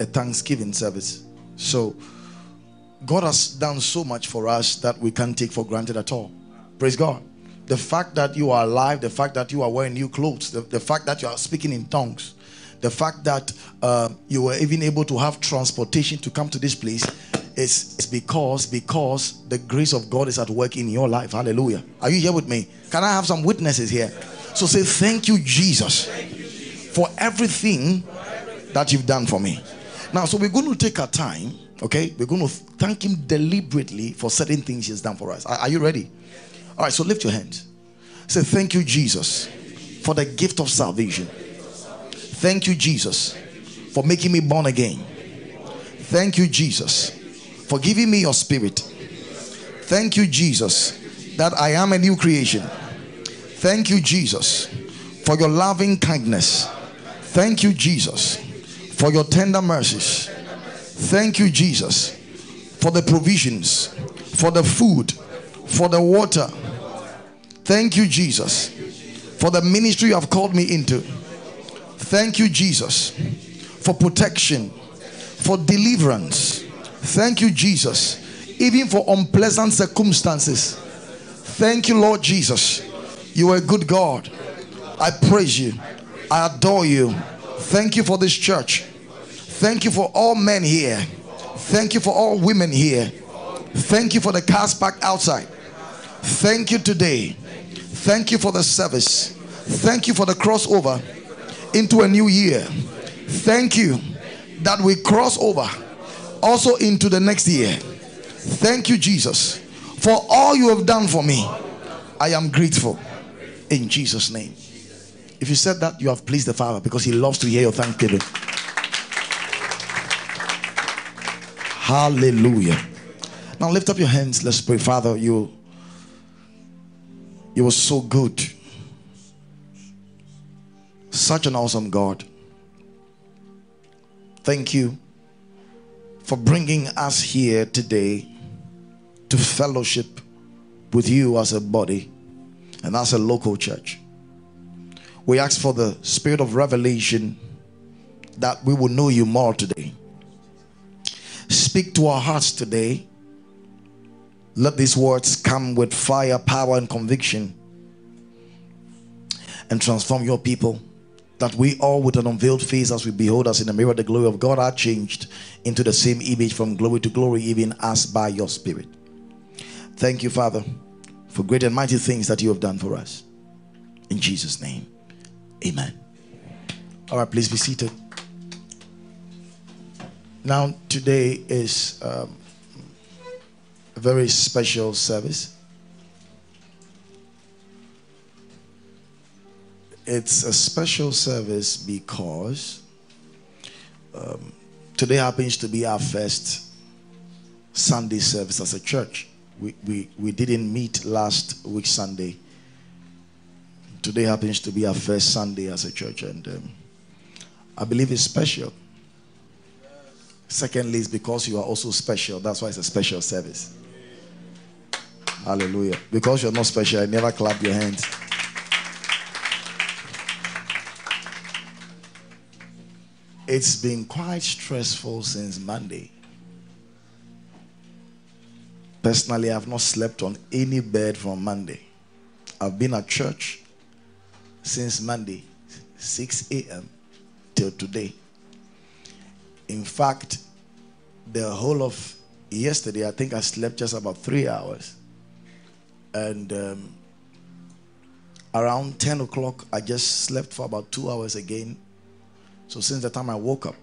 a Thanksgiving service. So God has done so much for us that we can't take for granted at all. Praise God. The fact that you are alive, the fact that you are wearing new clothes, the fact that you are speaking in tongues, the fact that you were even able to have transportation to come to this place, it's because the grace of God is at work in your life. Hallelujah. Are you here with me? Can I have some witnesses here? So say, thank you, Jesus, for everything that you've done for me. Now, so we're going to take our time, okay? We're going to thank him deliberately for certain things he's done for us. Are you ready? All right, so lift your hand. Say, thank you, Jesus, for the gift of salvation. Thank you, Jesus, for making me born again. Thank you, Jesus, for giving me your spirit. Thank you, Jesus, that I am a new creation. Thank you, Jesus, for your loving kindness. Thank you, Jesus, for your tender mercies. Thank you, Jesus, for the provisions, for the food, for the water. Thank you, Jesus, for the ministry you have called me into. Thank you, Jesus, for protection, for deliverance. Thank you, Jesus, even for unpleasant circumstances. Thank you, Lord Jesus. You are a good God. I praise you. I adore you. Thank you for this church. Thank you for all men here. Thank you for all women here. Thank you for the cars parked outside. Thank you today. Thank you for the service. Thank you for the crossover into a new year. Thank you that we cross over also into the next year. Thank you, Jesus, for all you have done for me. I am grateful in Jesus' name. If you said that, you have pleased the Father, because he loves to hear your thanksgiving. Hallelujah. Now lift up your hands. Let's pray. Father, you were so good. Such an awesome God. Thank you for bringing us here today to fellowship with you as a body and as a local church. We ask for the spirit of revelation that we will know you more today. Speak to our hearts today. Let these words come with fire, power, and conviction, and transform your people, that we all, with an unveiled face, as we behold us in the mirror the glory of God, are changed into the same image from glory to glory, even as by your spirit. Thank you, Father, for great and mighty things that you have done for us. In Jesus' name, amen. All right, please be seated. Now, today is a very special service. It's a special service because today happens to be our first Sunday service as a church. We didn't meet last week Sunday. Today happens to be our first Sunday as a church, and I believe it's special. Secondly, it's because you are also special. That's why it's a special service. Hallelujah. Because you're not special, I never clap your hands. It's been quite stressful since Monday. Personally, I've not slept on any bed from Monday. I've been at church since Monday, 6 a.m. till today. In fact, the whole of yesterday, I think I slept just about 3 hours. And around 10 o'clock, I just slept for about 2 hours again. So since the time I woke up,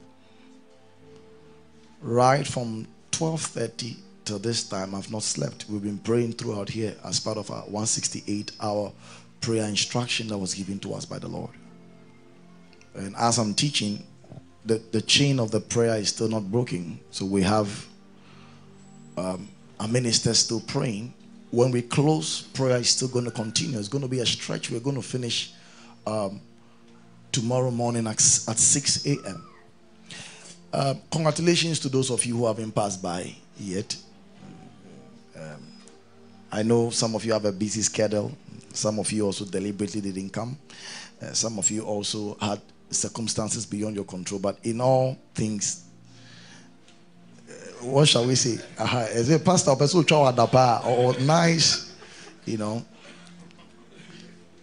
right from 12:30 till this time, I've not slept. We've been praying throughout here as part of our 168-hour prayer instruction that was given to us by the Lord. And as I'm teaching, the chain of the prayer is still not broken. So we have our minister still praying. When we close, prayer is still going to continue. It's going to be a stretch. We're going to finish tomorrow morning at 6 a.m. Congratulations to those of you who haven't passed by yet. I know some of you have a busy schedule. Some of you also deliberately didn't come. Some of you also had circumstances beyond your control. But in all things, what shall we say? As a pastor, or nice, you know.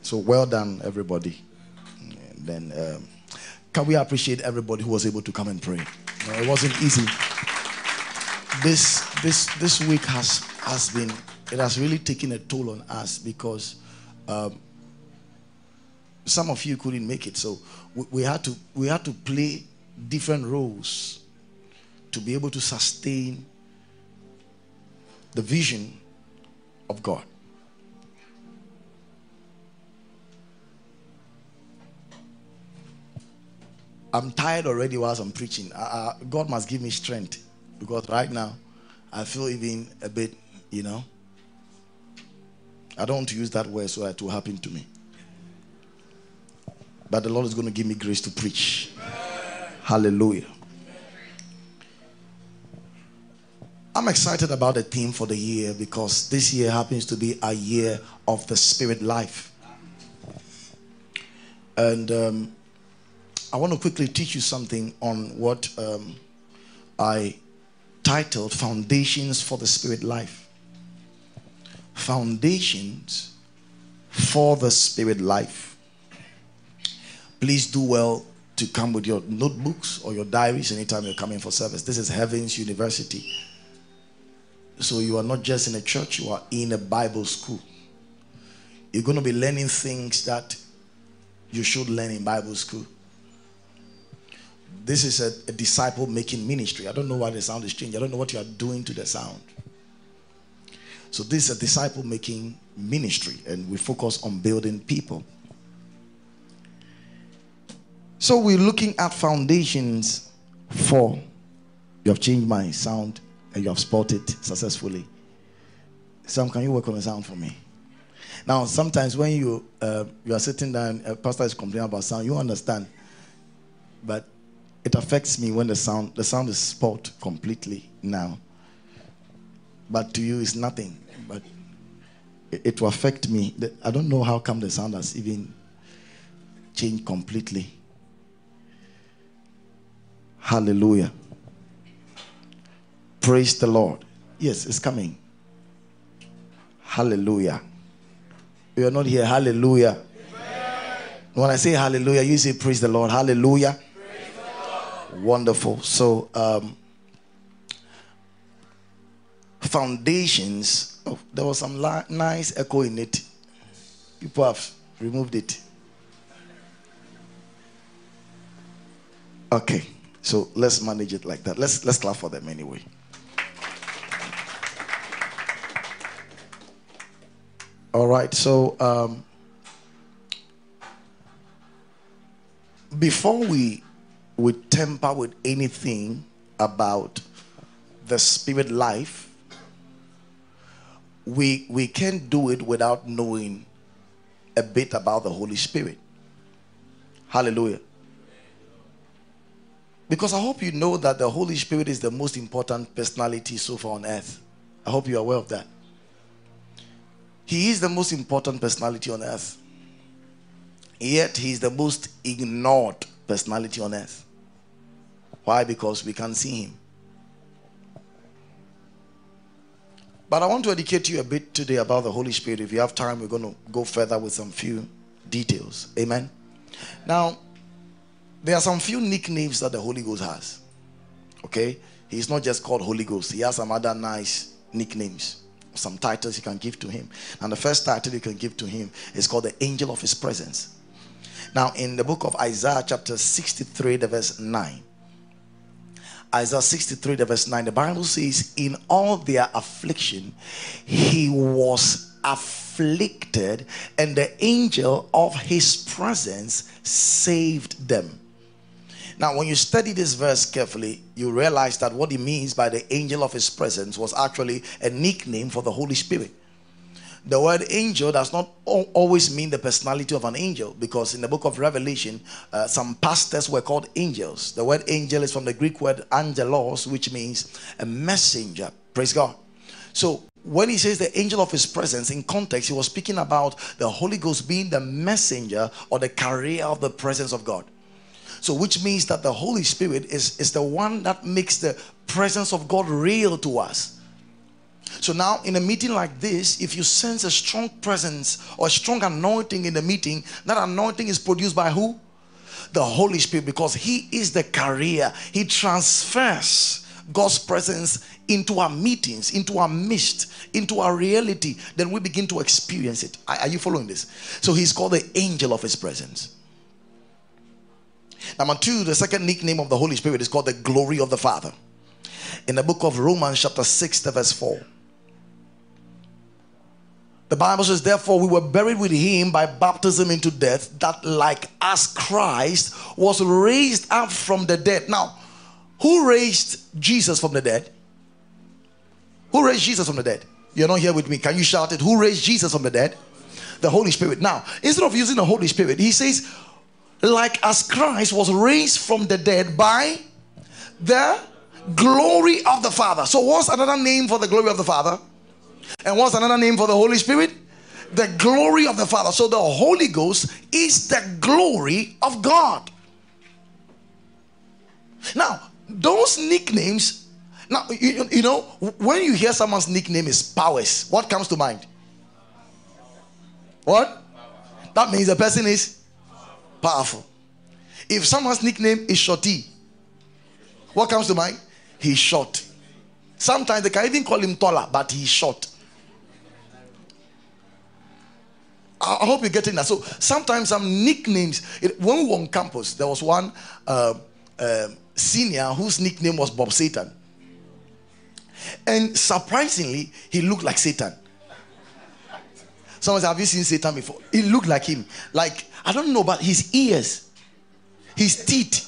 So well done, everybody. And then can we appreciate everybody who was able to come and pray? No, it wasn't easy. This week has been, it has really taken a toll on us, because some of you couldn't make it, so we had to play different roles to be able to sustain the vision of God. I'm tired already whilst I'm preaching. God must give me strength, because right now I feel even a bit, you know, I don't want to use that word so that it will happen to me. But the Lord is going to give me grace to preach. Amen. Hallelujah. Amen. I'm excited about the theme for the year, because this year happens to be a year of the spirit life. And I want to quickly teach you something on what I titled Foundations for the Spirit Life. Foundations for the Spirit Life. Please do well to come with your notebooks or your diaries anytime you're coming for service. This is Heaven's University. So you are not just in a church, you are in a Bible school. You're going to be learning things that you should learn in Bible school. This is a disciple-making ministry. I don't know why the sound is changing. I don't know what you are doing to the sound. So this is a disciple-making ministry, and we focus on building people. So we're looking at foundations for, you have changed my sound, and you have spotted successfully. Sam, can you work on the sound for me? Now, sometimes when you are sitting down, a pastor is complaining about sound, you understand, but it affects me when the sound is spoiled completely now. But to you, it's nothing. But it will affect me. I don't know how come the sound has even changed completely. Hallelujah. Praise the Lord. Yes, it's coming. Hallelujah. You are not here. Hallelujah. Amen. When I say hallelujah, you say praise the Lord. Hallelujah. Wonderful. So, foundations. Oh, there was some nice echo in it. People have removed it. Okay. So let's manage it like that. Let's clap for them anyway. All right. So before we temper with anything about the spirit life, we can't do it without knowing a bit about the Holy Spirit. Hallelujah. Because I hope you know that the Holy Spirit is the most important personality so far on earth. I hope you're aware of that. He is the most important personality on earth. Yet he is the most ignored personality on earth. Why? Because we can't see him. But I want to educate you a bit today about the Holy Spirit. If you have time, we're going to go further with some few details. Amen. Now, there are some few nicknames that the Holy Ghost has. Okay? He's not just called Holy Ghost. He has some other nice nicknames, some titles you can give to him. And the first title you can give to him is called the Angel of His Presence. Now, in the book of Isaiah chapter 63, the verse 9. Isaiah 63, the verse 9, the Bible says, in all their affliction, he was afflicted, and the angel of his presence saved them. Now, when you study this verse carefully, you realize that what he means by the angel of his presence was actually a nickname for the Holy Spirit. The word angel does not always mean the personality of an angel, because in the book of Revelation, some pastors were called angels. The word angel is from the Greek word angelos, which means a messenger. Praise God. So when he says the angel of his presence, in context, he was speaking about the Holy Ghost being the messenger or the carrier of the presence of God. So which means that the Holy Spirit is the one that makes the presence of God real to us. So now in a meeting like this, if you sense a strong presence or a strong anointing in the meeting, that anointing is produced by who? The Holy Spirit, because he is the carrier. He transfers God's presence into our meetings, into our midst, into our reality. Then we begin to experience it. Are you following this? So he's called the angel of his presence. Number two, the second nickname of the Holy Spirit is called the glory of the Father. In the book of Romans chapter 6 verse 4. The Bible says, therefore we were buried with him by baptism into death, that like as Christ was raised up from the dead. Now, who raised Jesus from the dead? Who raised Jesus from the dead? You're not here with me. Can you shout it? Who raised Jesus from the dead? The Holy Spirit. Now, instead of using the Holy Spirit, he says, like as Christ was raised from the dead by the glory of the Father. So what's another name for the glory of the Father? And what's another name for the Holy Spirit? The glory of the Father. So the Holy Ghost is the glory of God. Now, those nicknames, now you know, when you hear someone's nickname is Powers, what comes to mind? What? That means the person is powerful. If someone's nickname is Shorty, what comes to mind? He's short. Sometimes they can even call him taller, but he's short. I hope you're getting that. So sometimes some nicknames, when we were on campus, there was one senior whose nickname was Bob Satan. And surprisingly, he looked like Satan. Someone said, have you seen Satan before? He looked like him. Like, I don't know, but his ears, his teeth.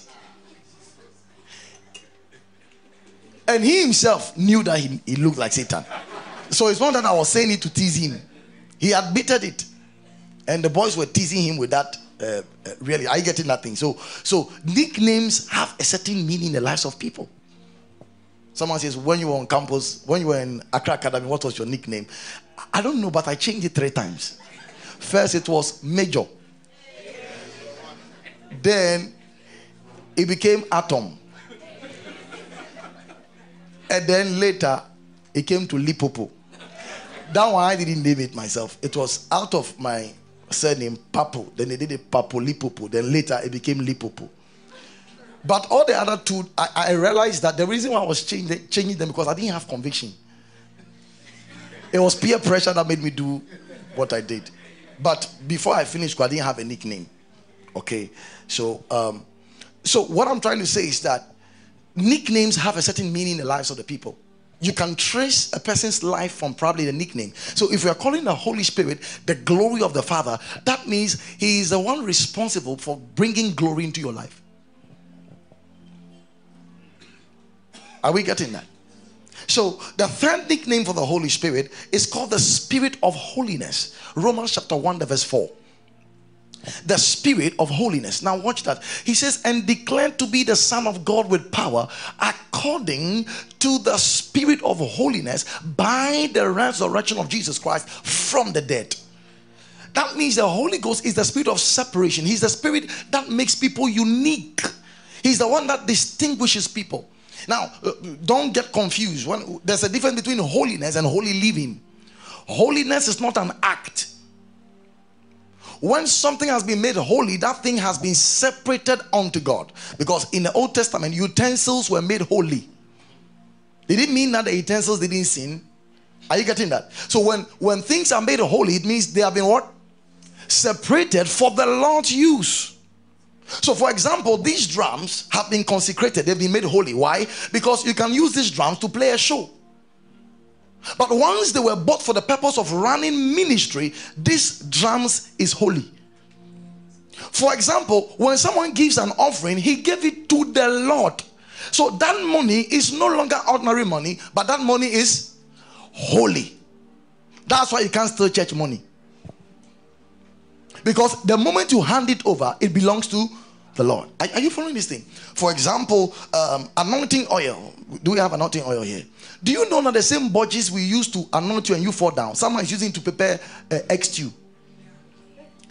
And he himself knew that he looked like Satan. So it's not that I was saying it to tease him. He admitted it. And the boys were teasing him with that. Really, are you getting that thing? So nicknames have a certain meaning in the lives of people. Someone says, when you were on campus, when you were in Accra Academy, what was your nickname? I don't know, but I changed it 3 times. First, it was Major. Then, it became Atom. And then later, it came to Lipopo. That one I didn't name it myself. It was out of my surname, Papo. Then they did it Papo Lipopo. Then later, it became Lipopo. But all the other two, I realized that the reason why I was changing them because I didn't have conviction. It was peer pressure that made me do what I did. But before I finished, I didn't have a nickname. Okay? So what I'm trying to say is that nicknames have a certain meaning in the lives of the people. You can trace a person's life from probably the nickname. So if we are calling the Holy Spirit the glory of the Father, that means he is the one responsible for bringing glory into your life. Are we getting that? So the third nickname for the Holy Spirit is called the Spirit of Holiness. Romans chapter 1 verse 4. The Spirit of Holiness. Now watch that. He says, and declared to be the Son of God with power, according to the Spirit of Holiness, by the resurrection of Jesus Christ from the dead. That means the Holy Ghost is the Spirit of separation. He's the Spirit that makes people unique. He's the one that distinguishes people. Now, don't get confused. There's a difference between holiness and holy living. Holiness is not an act. When something has been made holy, that thing has been separated unto God. Because in the Old Testament, utensils were made holy. It didn't mean that the utensils didn't sin. Are you getting that? So when things are made holy, it means they have been what? Separated for the Lord's use. So for example, these drums have been consecrated. They've been made holy. Why? Because you can use these drums to play a show. But once they were bought for the purpose of running ministry, this drums is holy. For example, when someone gives an offering, he gave it to the Lord. So that money is no longer ordinary money, but that money is holy. That's why you can't steal church money. Because the moment you hand it over, it belongs to the Lord. Are you following this thing? For example, anointing oil. Do we have anointing oil here? Do you know that the same bodges we use to anoint you and you fall down, someone is using to prepare egg stew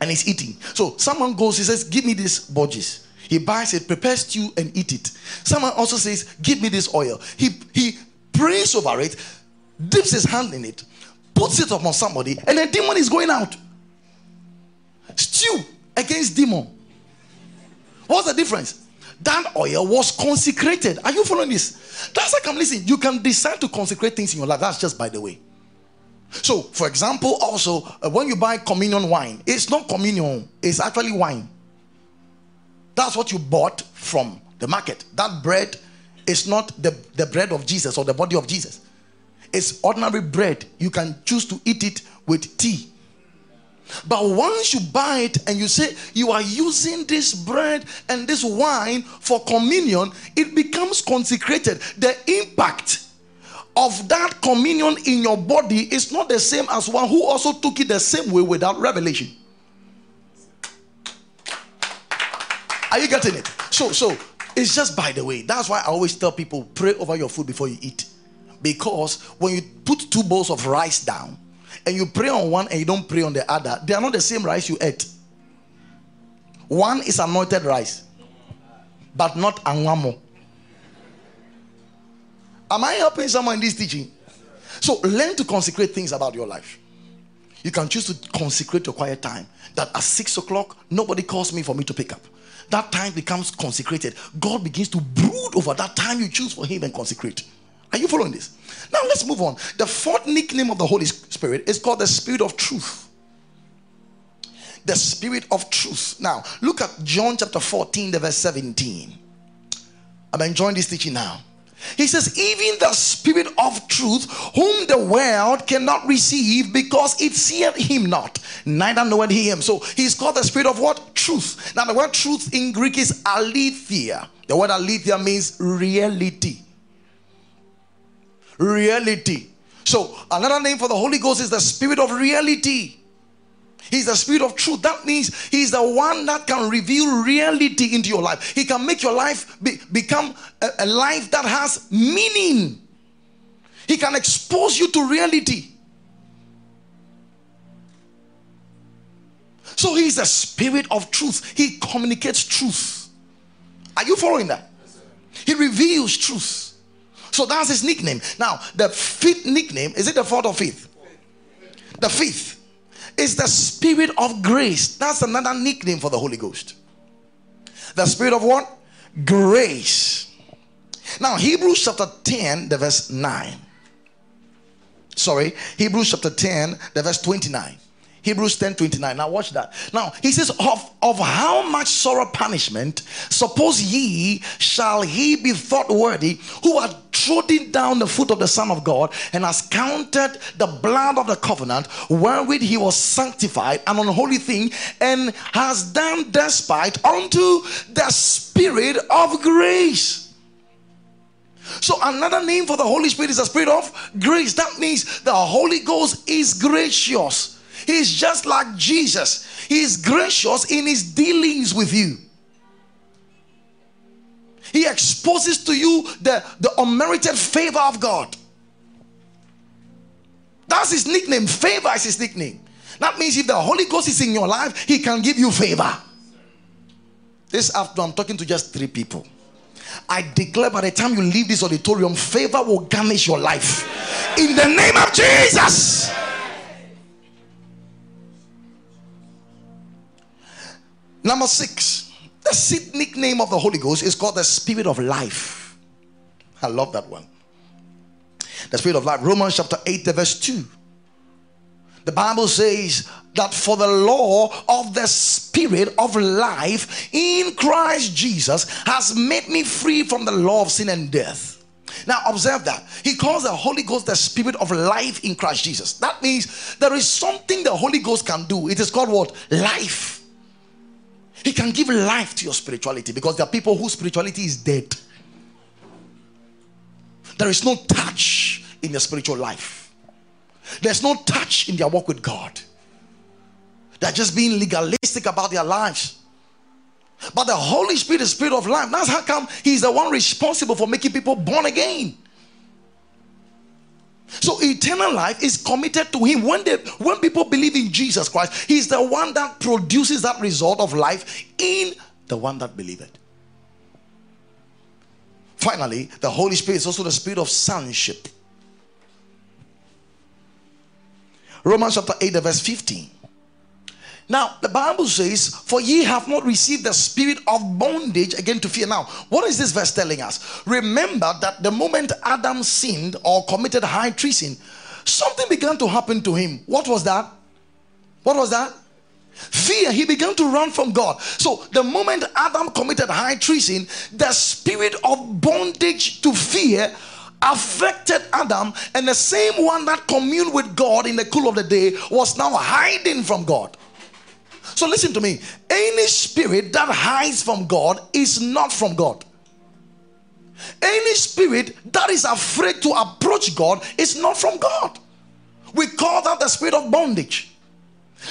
and he's eating. So someone goes, he says, give me these bodges. He buys it, prepares stew, and eat it. Someone also says, give me this oil. He prays over it, dips his hand in it, puts it upon somebody, and the demon is going out. Stew against demon. What's the difference? That oil was consecrated. Are you following this? That's like, listen, you can decide to consecrate things in your life. That's just by the way. So, for example, also, when you buy communion wine, it's not communion, it's actually wine. That's what you bought from the market. That bread is not the bread of Jesus or the body of Jesus. It's ordinary bread. You can choose to eat it with tea. But once you buy it and you say you are using this bread and this wine for communion, it becomes consecrated. The impact of that communion in your body is not the same as one who also took it the same way without revelation. Are you getting it? So it's just by the way. That's why I always tell people, pray over your food before you eat. Because when you put two bowls of rice down and you pray on one and you don't pray on the other, they are not the same rice you ate. One is anointed rice, but not anwamo. Am I helping someone in this teaching? So learn to consecrate things about your life. You can choose to consecrate your quiet time. That at 6 o'clock, nobody calls me for me to pick up. That time becomes consecrated. God begins to brood over that time you choose for him and consecrate. Are you following this? Now let's move on. The fourth nickname of the Holy Spirit is called the Spirit of Truth. The Spirit of Truth. Now look at John chapter 14, verse 17. I'm enjoying this teaching now. He says, even the Spirit of truth, whom the world cannot receive, because it seeth him not, neither knoweth he him. So he's called the Spirit of what? Truth. Now the word truth in Greek is aletheia. The word aletheia means reality. Reality. So another name for the Holy Ghost is the Spirit of reality. He's the Spirit of truth. That means he's the one that can reveal reality into your life. He can make your life become a life that has meaning. He can expose you to reality. So he's the Spirit of truth. He communicates truth. Are you following that? Yes, he reveals truth. So that's his nickname. Now, the fifth nickname, is it the fourth or fifth? The fifth. It's the Spirit of grace. That's another nickname for the Holy Ghost. The Spirit of what? Grace. Now, Hebrews chapter 10, the verse 9. Sorry, Hebrews chapter 10, the verse 29. Hebrews 10, 29. Now, watch that. Now, he says, of how much sorrow punishment, suppose ye, shall he be thought worthy, who had trodden down the foot of the Son of God, and has counted the blood of the covenant, wherewith he was sanctified, an unholy thing, and has done despite unto the Spirit of grace. So another name for the Holy Spirit is the Spirit of grace. That means the Holy Ghost is gracious. He's just like Jesus. He's gracious in his dealings with you. He exposes to you the unmerited favor of God. That's his nickname. Favor is his nickname. That means if the Holy Ghost is in your life, he can give you favor. This afternoon, I'm talking to just 3 people. I declare by the time you leave this auditorium, favor will garnish your life. In the name of Jesus. Number 6, the sixth nickname of the Holy Ghost is called the Spirit of life. I love that one. The Spirit of life. Romans chapter 8, verse 2. The Bible says that for the law of the Spirit of life in Christ Jesus has made me free from the law of sin and death. Now observe that. He calls the Holy Ghost the Spirit of life in Christ Jesus. That means there is something the Holy Ghost can do. It is called what? Life. He can give life to your spirituality, because there are people whose spirituality is dead. There is no touch in their spiritual life. There's no touch in their walk with God. They're just being legalistic about their lives. But the Holy Spirit is the Spirit of life. That's how come he's the one responsible for making people born again. So eternal life is committed to him. When people believe in Jesus Christ, he's the one that produces that result of life in the one that believeth. Finally, the Holy Spirit is also the spirit of sonship. Romans chapter 8, verse 15. Now, the Bible says, for ye have not received the spirit of bondage again to fear. Now, what is this verse telling us? Remember that the moment Adam sinned or committed high treason, something began to happen to him. What was that? What was that? Fear. He began to run from God. So the moment Adam committed high treason, the spirit of bondage to fear affected Adam, and the same one that communed with God in the cool of the day was now hiding from God. So listen to me. Any spirit that hides from God is not from God. Any spirit that is afraid to approach God is not from God. We call that the spirit of bondage.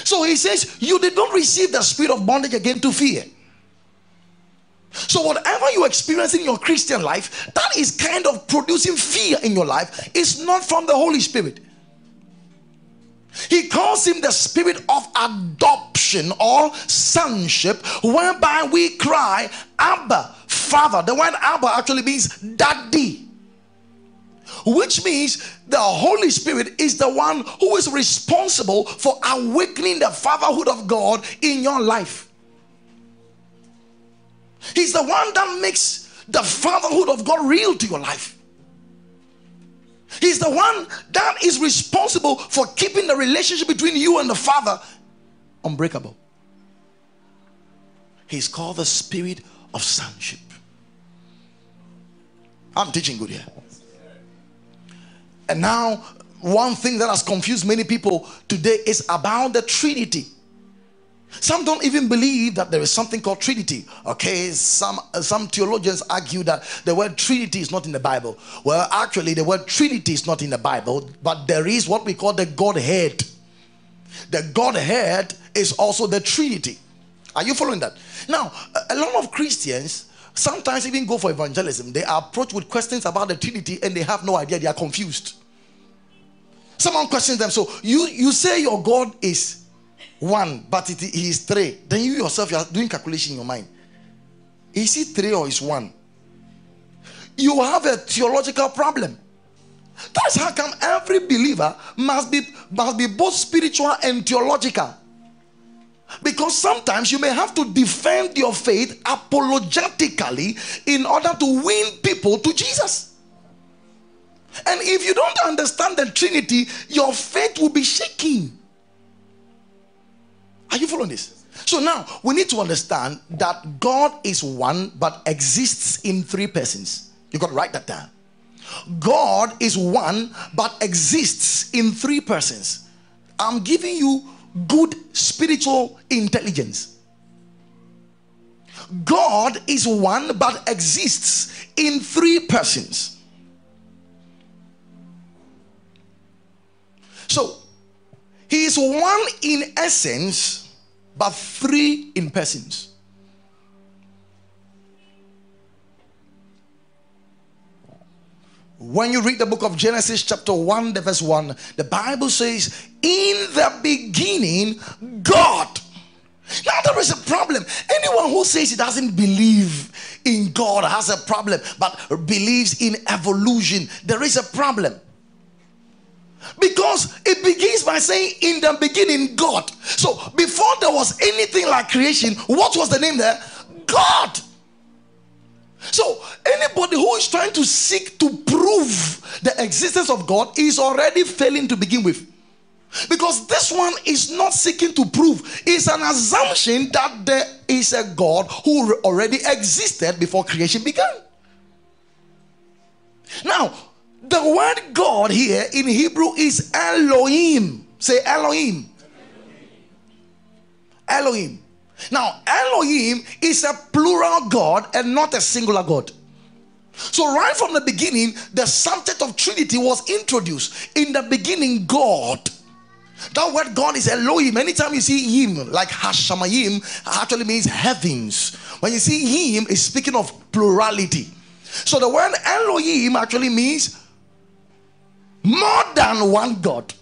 So he says, you did not receive the spirit of bondage again to fear. So whatever you experience in your Christian life that is kind of producing fear in your life is not from the Holy Spirit. He calls him the spirit of adoption or sonship, whereby we cry, Abba, Father. The word Abba actually means daddy, which means the Holy Spirit is the one who is responsible for awakening the fatherhood of God in your life. He's the one that makes the fatherhood of God real to your life. He's the one that is responsible for keeping the relationship between you and the Father unbreakable. He's called the spirit of sonship. I'm teaching good here. And now, one thing that has confused many people today is about the Trinity. Some don't even believe that there is something called Trinity. Okay, some theologians argue that the word Trinity is not in the Bible. Well, actually, the word Trinity is not in the Bible, but there is what we call the Godhead. The Godhead is also the Trinity. Are you following that? Now, a lot of Christians sometimes even go for evangelism. They are approached with questions about the Trinity and they have no idea. They are confused. Someone questions them. So you say your God is one, but he is three. Then you yourself, you are doing calculation in your mind. Is he three or is one? You have a theological problem. That's how come every believer must be both spiritual and theological. Because sometimes you may have to defend your faith apologetically in order to win people to Jesus. And if you don't understand the Trinity, your faith will be shaking. Are you following this? So now, we need to understand that God is one but exists in three persons. You got to write that down. God is one but exists in three persons. I'm giving you good spiritual intelligence. God is one but exists in three persons. So, he is one in essence, but three in persons. When you read the book of Genesis chapter 1, verse 1, the Bible says, in the beginning, God. Now there is a problem. Anyone who says he doesn't believe in God has a problem, but believes in evolution, there is a problem. Because it begins by saying, in the beginning, God. So before there was anything like creation, what was the name there? God. So anybody who is trying to seek to prove the existence of God is already failing to begin with. Because this one is not seeking to prove. It's an assumption that there is a God who already existed before creation began. Now, the word God here in Hebrew is Elohim. Say Elohim. Elohim. Now, Elohim is a plural God and not a singular God. So right from the beginning, the subject of Trinity was introduced. In the beginning, God. That word God is Elohim. Anytime you see him, like Hashamayim, actually means heavens. When you see him, it's speaking of plurality. So the word Elohim actually means more than one God.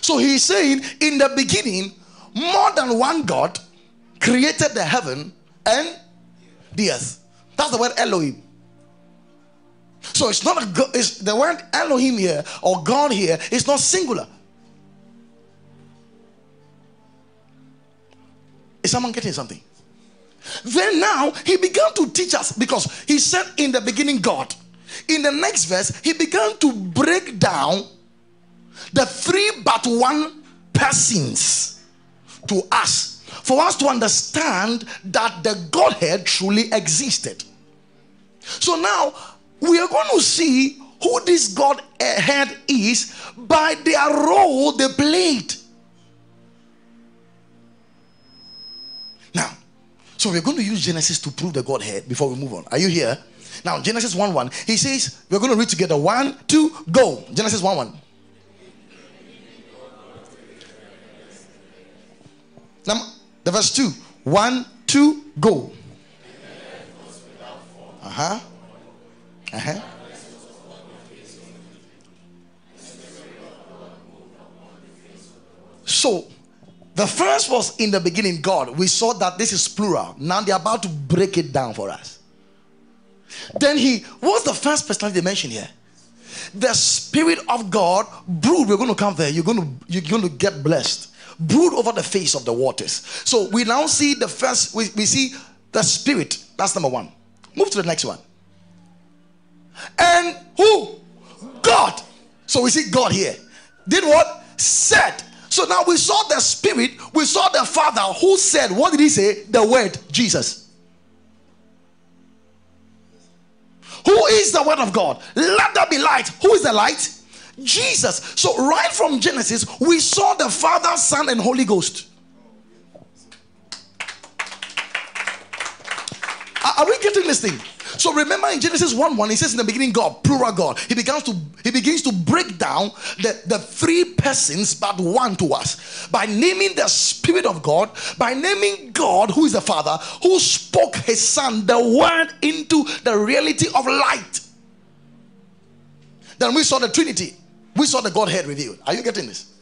So he's saying, in the beginning, more than one God created the heaven and the earth. That's the word Elohim. So it's not a, it's, the word Elohim here or God here is not singular. Is someone getting something? Then now he began to teach us, because he said in the beginning God. In the next verse he began to break down the three but one persons to us, for us to understand that the Godhead truly existed. So now we are going to see who this Godhead is by their role they played. Now, so we're going to use Genesis to prove the Godhead before we move on. Are you here? Now, Genesis 1:1. He says, we're going to read together. 1, 2, go. Genesis 1:1. Now, the verse 2. 1, 2, go. Uh-huh. Uh-huh. So the first was in the beginning God. We saw that this is plural. Now they're about to break it down for us. Then he, what's the first personality they mentioned here? The Spirit of God brood. We're going to come there. You're going to get blessed. Brood over the face of the waters. So we now see the first. We see the Spirit. That's number one. Move to the next one. And who? God. So we see God here. Did what? Said. So now we saw the Spirit. We saw the Father who said. What did he say? The Word, Jesus. Who is the Word of God? Let there be light. Who is the light? Jesus. So right from Genesis, we saw the Father, Son, and Holy Ghost. Are we getting this thing? So remember in Genesis 1:1, he says in the beginning God, plural God. He begins to break down the three persons but one to us by naming the Spirit of God, by naming God who is the Father, who spoke his Son, the Word, into the reality of light. Then we saw the Trinity. We saw the Godhead revealed. Are you getting this?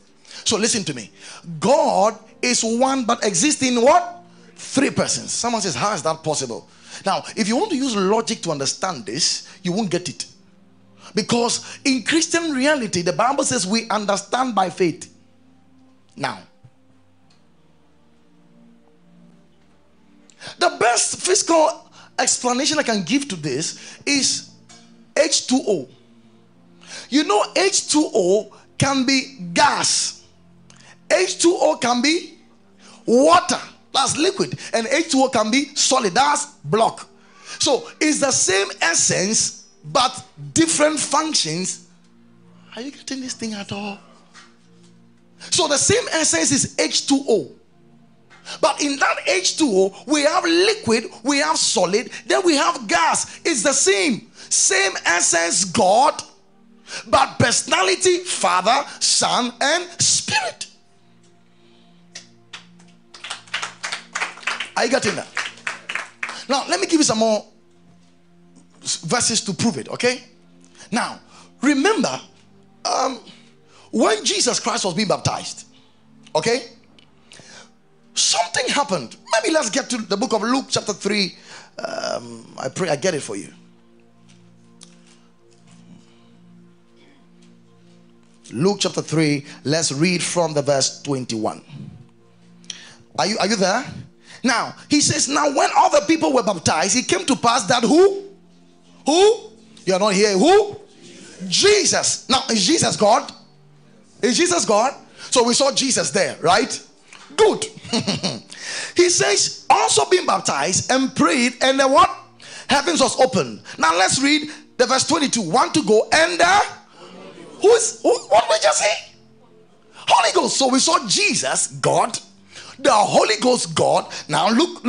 So listen to me. God is one but exists in what? Three persons. Someone says, how is that possible? Now, if you want to use logic to understand this, you won't get it. Because in Christian reality, the Bible says we understand by faith. Now, the best physical explanation I can give to this is H2O. You know, H2O can be gas. H2O can be water. That's liquid. And H2O can be solid. That's block. So it's the same essence but different functions. Are you getting this thing at all? So the same essence is H2O. But in that H2O, we have liquid, we have solid, then we have gas. It's the same. Same essence, God, but personality, Father, Son, and Spirit. Are you getting that? Now, let me give you some more verses to prove it, okay? Now, remember, when Jesus Christ was being baptized, okay? Something happened. Maybe let's get to the book of Luke chapter 3. I pray I get it for you. Luke chapter 3, let's read from the verse 21. Are you there? Now, he says, now when all the people were baptized, it came to pass that who? Who? You're not here. Who? Jesus. Jesus. Now, is Jesus God? Is Jesus God? So we saw Jesus there, right? Good. He says, also being baptized and prayed, and then what? Heavens was opened. Now, let's read the verse 22. One to go. And what did we just say? Holy Ghost. So we saw Jesus, God. The Holy Ghost, God. Now look,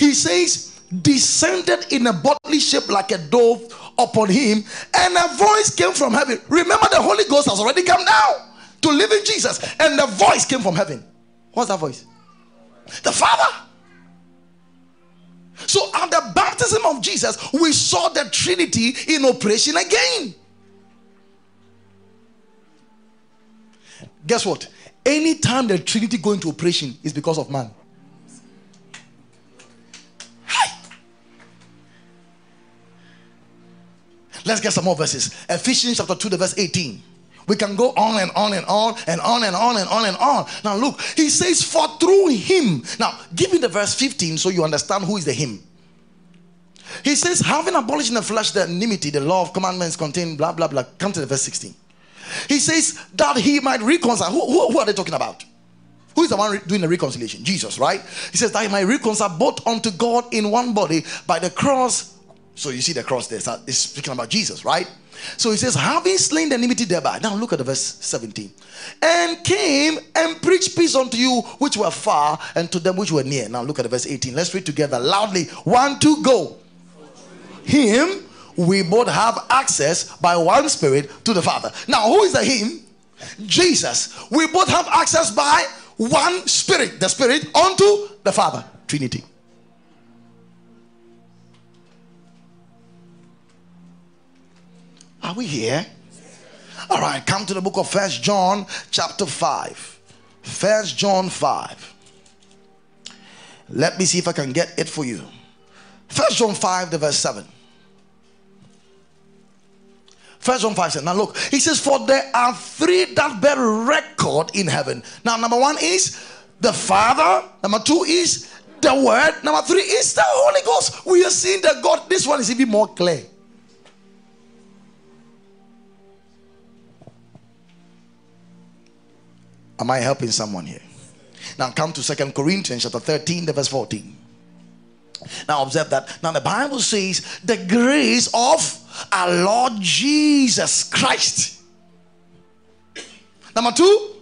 he says, descended in a bodily shape like a dove upon him, and a voice came from heaven. Remember, the Holy Ghost has already come down to live in Jesus, and the voice came from heaven. What's that voice? The Father. So at the baptism of Jesus, we saw the Trinity in operation again. Guess what? Anytime the Trinity goes into operation, is because of man. Hi. Let's get some more verses. Ephesians chapter 2, the verse 18. We can go on and on and on and on and on and on and on. Now look, he says, for through him. Now, give me the verse 15 so you understand who is the him. He says, having abolished in the flesh the enmity, the law of commandments contained, blah, blah, blah. Come to the verse 16. He says, that he might reconcile. Who are they talking about? Who is the one doing the reconciliation? Jesus, right? He says, that he might reconcile both unto God in one body by the cross. So you see the cross there. It's speaking about Jesus, right? So he says, having slain the enmity thereby. Now look at the verse 17. And came and preached peace unto you which were far and to them which were near. Now look at the verse 18. Let's read together loudly. 1, 2, go. Him we both have access by one Spirit to the Father. Now who is the him? Jesus. We both have access by one Spirit, the Spirit, unto the Father. Trinity. Are we here? All right, come to the book of 1 John chapter 5. 1 John 5. Let me see if I can get it for you. 1 John 5, the verse 7. 1 John 5 says, now look, he says, for there are three that bear record in heaven. Now, number one is the Father. Number two is the Word. Number three is the Holy Ghost. We are seeing that God. This one is even more clear. Am I helping someone here? Now come to 2 Corinthians chapter 13, the verse 14. Now observe that. Now the Bible says the grace of our Lord Jesus Christ. Number two,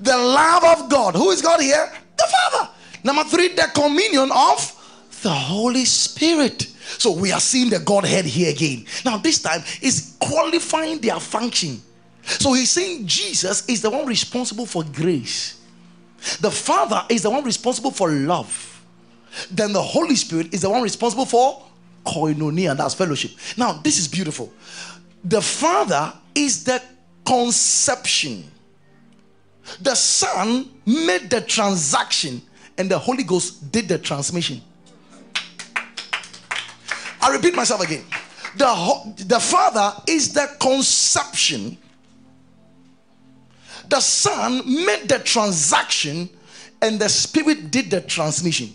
the love of God. Who is God here? The Father. Number three, the communion of the Holy Spirit. So we are seeing the Godhead here again. Now this time is qualifying their function. So he's saying Jesus is the one responsible for grace. The Father is the one responsible for love. Then the Holy Spirit is the one responsible for koinonia, that's fellowship. Now, this is beautiful. The Father is the conception. The Son made the transaction and the Holy Ghost did the transmission. I repeat myself again. The Father is the conception. The Son made the transaction and the Spirit did the transmission.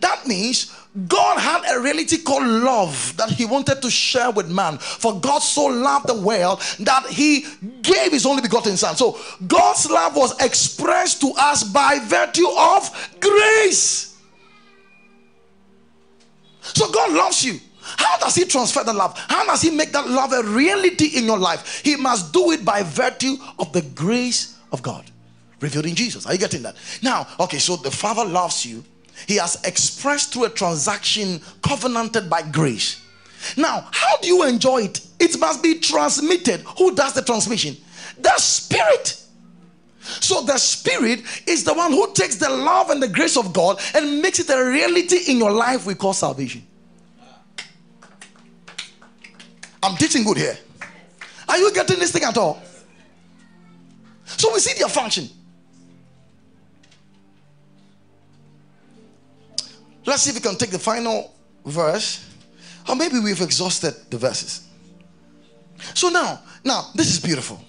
That means God had a reality called love that he wanted to share with man. For God so loved the world that he gave his only begotten Son. So God's love was expressed to us by virtue of grace. So God loves you. How does he transfer the love? How does he make that love a reality in your life? He must do it by virtue of the grace of God revealed in Jesus. Are you getting that? Now, okay, so the Father loves you. He has expressed through a transaction covenanted by grace. Now, how do you enjoy it? It must be transmitted. Who does the transmission? The Spirit. So the Spirit is the one who takes the love and the grace of God and makes it a reality in your life we call salvation. I'm teaching good here. Are you getting this thing at all? So we see their function. Let's see if we can take the final verse. Or maybe we've exhausted the verses. So now, this is beautiful.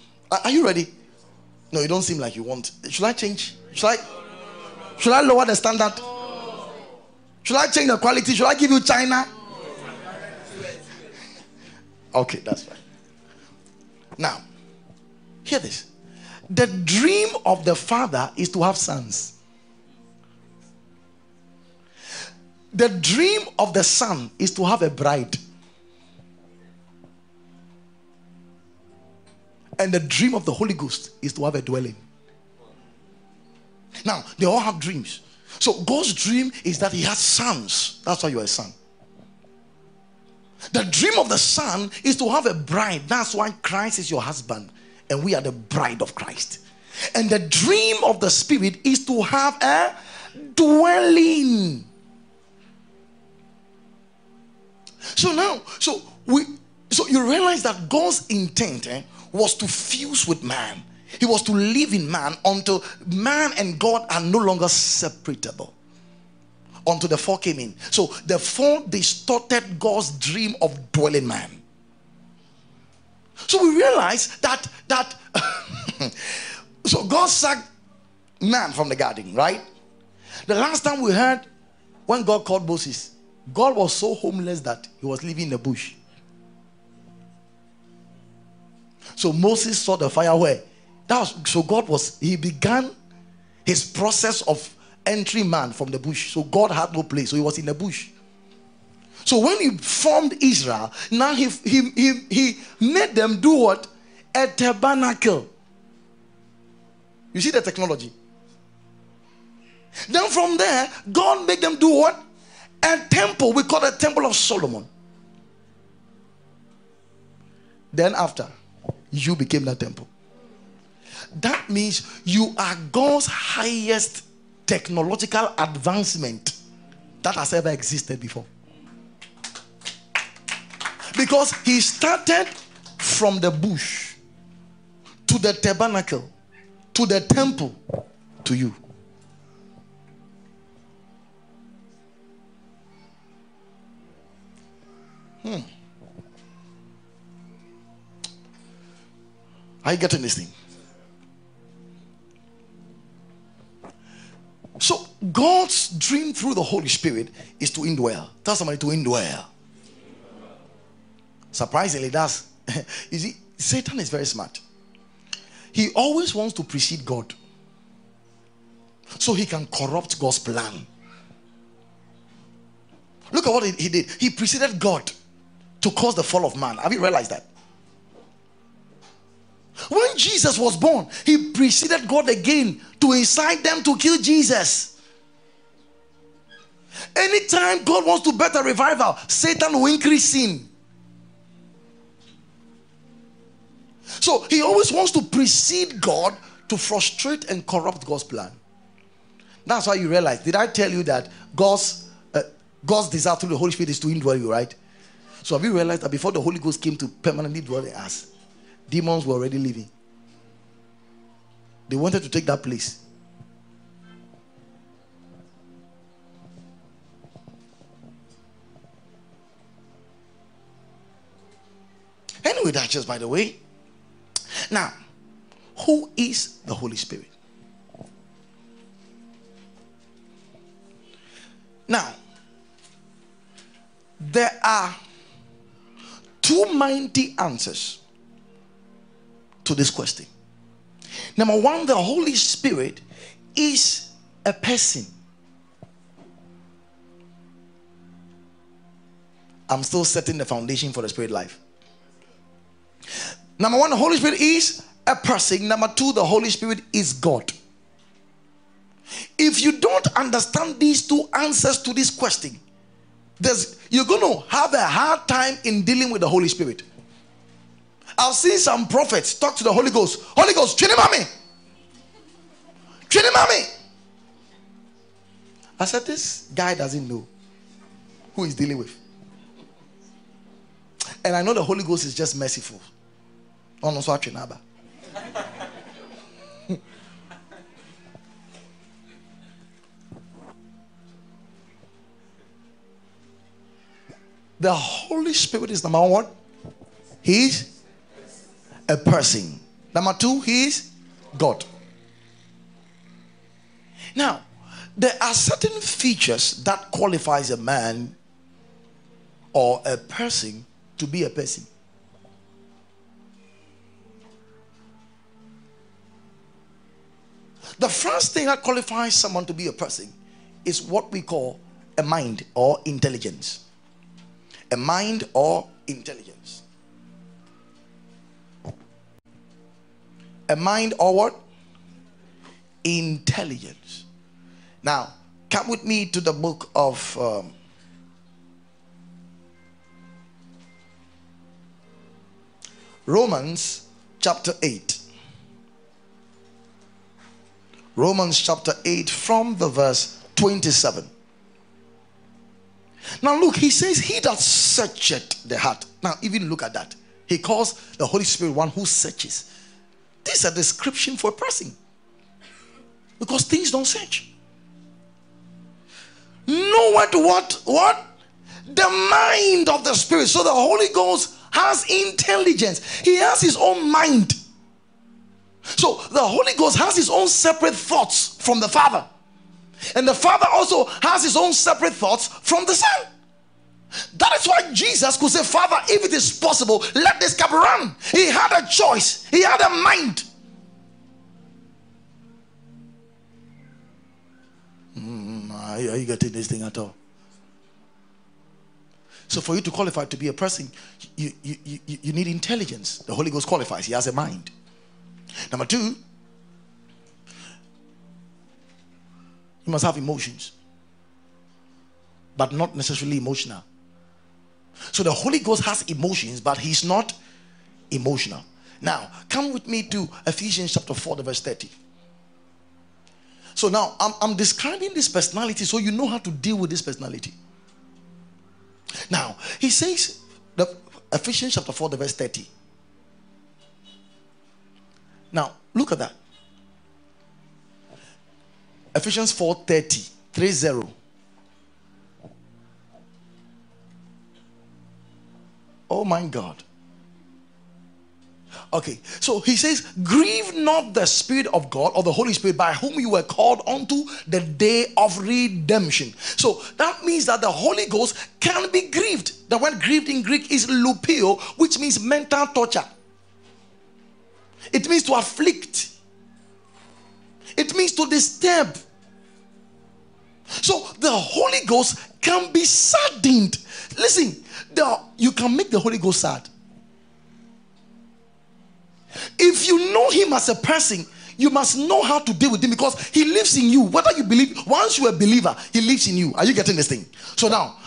Are you ready? No, you don't seem like you want. Should I change? Should I lower the standard? Should I change the quality? Should I give you China? Okay, that's fine. Now, hear this. The dream of the Father is to have sons. The dream of the Son is to have a bride. And the dream of the Holy Ghost is to have a dwelling. Now, they all have dreams. So God's dream is that he has sons. That's why you are a son. The dream of the Son is to have a bride. That's why Christ is your husband. And we are the bride of Christ. And the dream of the Spirit is to have a dwelling. So now, so you realize that God's intent was to fuse with man. He was to live in man until man and God are no longer separable. Until the four came in. So the four distorted God's dream of dwelling man. So we realize that so God sacked man from the garden, right? The last time we heard, when God called Moses, God was so homeless that he was living in the bush. So Moses saw the fire where? He began his process of entering man from the bush. So God had no place. So he was in the bush. So when he formed Israel, now he made them do what? A tabernacle. You see the technology? Then from there, God made them do what? A temple. We call it the Temple of Solomon. Then after, you became that temple. That means you are God's highest technological advancement that has ever existed before. Because he started from the bush to the tabernacle to the temple to you. Are you getting this thing? So God's dream through the Holy Spirit is to indwell. Tell somebody to indwell. Surprisingly, that's you see, Satan is very smart. He always wants to precede God, so he can corrupt God's plan. Look at what he did. He preceded God to cause the fall of man. Have you realized that? When Jesus was born, he preceded God again to incite them to kill Jesus. Anytime God wants to better revival, Satan will increase sin. So he always wants to precede God to frustrate and corrupt God's plan. That's why you realize, did I tell you that God's desire through the Holy Spirit is to indwell you, right? So have you realized that before the Holy Ghost came to permanently dwell in us, demons were already living. They wanted to take that place. Anyway, that's just by the way. Now, who is the Holy Spirit? Now, there are two mighty answers to this question. Number one, the Holy Spirit is a person. I'm still setting the foundation for the spirit life. Number one, the Holy Spirit is a person. Number two, the Holy Spirit is God. If you don't understand these two answers to this question, you're going to have a hard time in dealing with the Holy Spirit. I've seen some prophets talk to the Holy Ghost. Holy Ghost, Chinimami. Chinimami. I said, this guy doesn't know who he's dealing with. And I know the Holy Ghost is just merciful. The Holy Spirit is number one. He's a person. Number two, he is God. Now, there are certain features that qualifies a man or a person to be a person. The first thing that qualifies someone to be a person is what we call a mind or intelligence. A mind or intelligence. A mind or what? Intelligence. Now, come with me to the book of Romans chapter 8. Romans chapter 8 from the verse 27. Now look, he says, he that searcheth the heart. Now even look at that. He calls the Holy Spirit one who searches. This is a description for a person. Because things don't search. Know what? The mind of the Spirit. So the Holy Ghost has intelligence. He has his own mind. So the Holy Ghost has his own separate thoughts from the Father. And the Father also has his own separate thoughts from the Son. That is why Jesus could say, Father, if it is possible, let this cup run. He had a choice. He had a mind. Are you getting this thing at all? So for you to qualify to be a person, you need intelligence. The Holy Ghost qualifies. He has a mind. Number two, you must have emotions, but not necessarily emotional. So the Holy Ghost has emotions, but he's not emotional. Now, come with me to Ephesians chapter 4, verse 30. So now, I'm describing this personality so you know how to deal with this personality. Now, he says, Ephesians chapter 4, verse 30. Now, look at that. Ephesians 4:30, 3-0. Oh my God. Okay, so he says, grieve not the Spirit of God or the Holy Spirit by whom you were called unto the day of redemption. So that means that the Holy Ghost can be grieved. The word grieved in Greek is lupeo, which means mental torture. It means to afflict. It means to disturb. So the Holy Ghost can be saddened. Listen, you can make the Holy Ghost sad. If you know him as a person, you must know how to deal with him because he lives in you. Whether you believe, once you're a believer, he lives in you. Are you getting this thing? So now,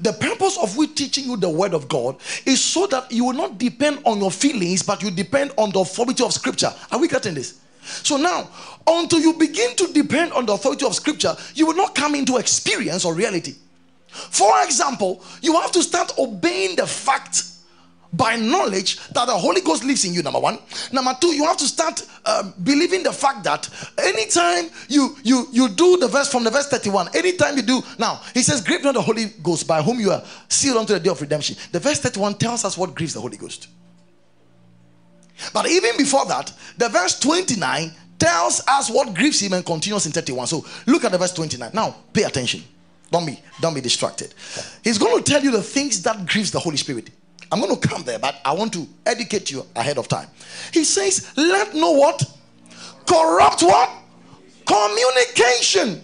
the purpose of we teaching you the word of God is so that you will not depend on your feelings, but you depend on the authority of scripture. Are we getting this? So now, until you begin to depend on the authority of scripture, you will not come into experience or reality. For example, you have to start obeying the fact by knowledge that the Holy Ghost lives in you, number one. Number two, you have to start believing the fact that anytime you do the verse from the verse 31, anytime you do, now, he says, grieve not the Holy Ghost by whom you are sealed unto the day of redemption. The verse 31 tells us what grieves the Holy Ghost. But even before that, the verse 29 tells us what grieves him and continues in 31. So look at the verse 29. Now, pay attention. Don't be distracted. He's going to tell you the things that grieves the Holy Spirit. I'm going to come there, but I want to educate you ahead of time. He says, let no what? Corrupt what? Communication.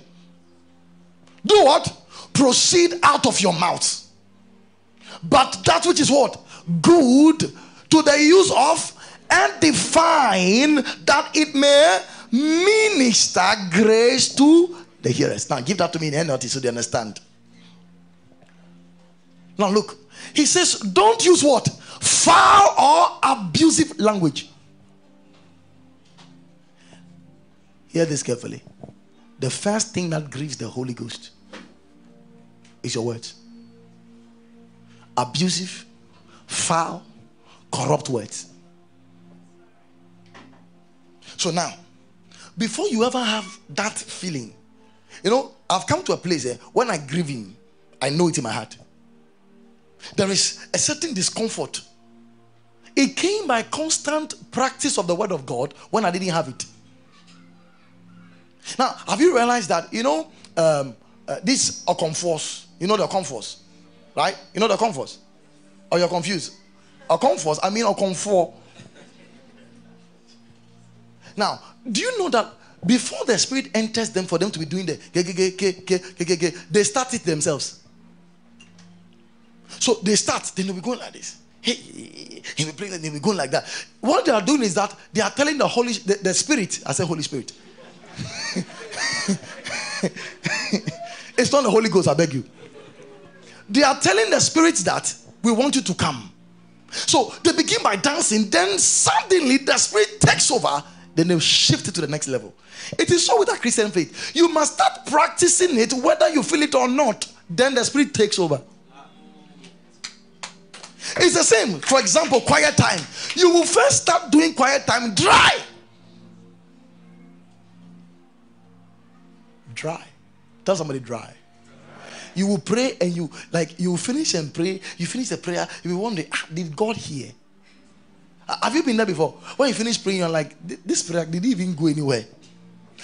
Do what? Proceed out of your mouth. But that which is what? Good to the use of and divine, that it may minister grace to the hearers. Now give that to me in NLT so they understand. Now look, he says, don't use what? Foul or abusive language. Hear this carefully. The first thing that grieves the Holy Ghost is your words. Abusive, foul, corrupt words. So now, before you ever have that feeling, you know, I've come to a place when I grieve him, I know it in my heart. There is a certain discomfort. It came by constant practice of the word of God when I didn't have it. Now, have you realized that, you know, this okomfos, you know the okomfos, right? You know the okomfos? Or you're confused? Okomfos, I mean okomfo. Now, do you know that before the Spirit enters them, for them to be doing the ge, they start it themselves. So they start, then they'll be going like this. Hey, he'll be praying, they'll be going like that. What they are doing is that they are telling the Spirit, I say Holy Spirit. It's not the Holy Ghost, I beg you. They are telling the Spirit that we want you to come. So they begin by dancing, then suddenly the Spirit takes over. Then they'll shift it to the next level. It is so with that Christian faith. You must start practicing it whether you feel it or not. Then the Spirit takes over. It's the same. For example, quiet time. You will first start doing quiet time dry. Dry. Tell somebody dry. You will pray and you like you finish and pray. You finish the prayer. You will wonder, ah, did God hear? Have you been there before? When you finish praying, you're like, this prayer didn't even go anywhere.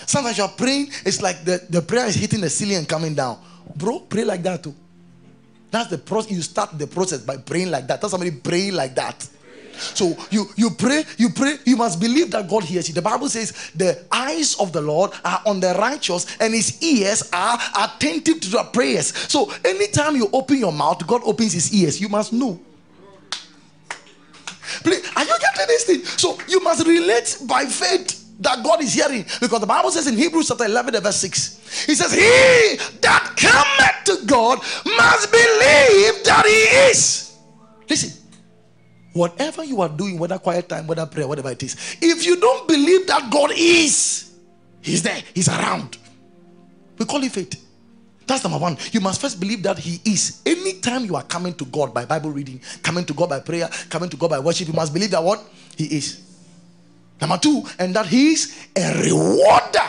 Sometimes you're praying, it's like the prayer is hitting the ceiling and coming down. Bro, pray like that too. That's the process. You start the process by praying like that. Tell somebody, pray like that. So you pray, you must believe that God hears you. The Bible says the eyes of the Lord are on the righteous and his ears are attentive to their prayers. So anytime you open your mouth, God opens his ears. You must know. Please, are you getting this thing? So you must relate by faith that God is hearing, because the Bible says in Hebrews chapter 11 verse 6, he says, he that cometh to God must believe that he is. Listen, whatever you are doing, whether quiet time, whether prayer, whatever it is, if you don't believe that God is, he's there, he's around. We call it faith. That's number one. You must first believe that he is. Anytime you are coming to God by Bible reading, coming to God by prayer, coming to God by worship, you must believe that what? He is. Number two, and that he is a rewarder.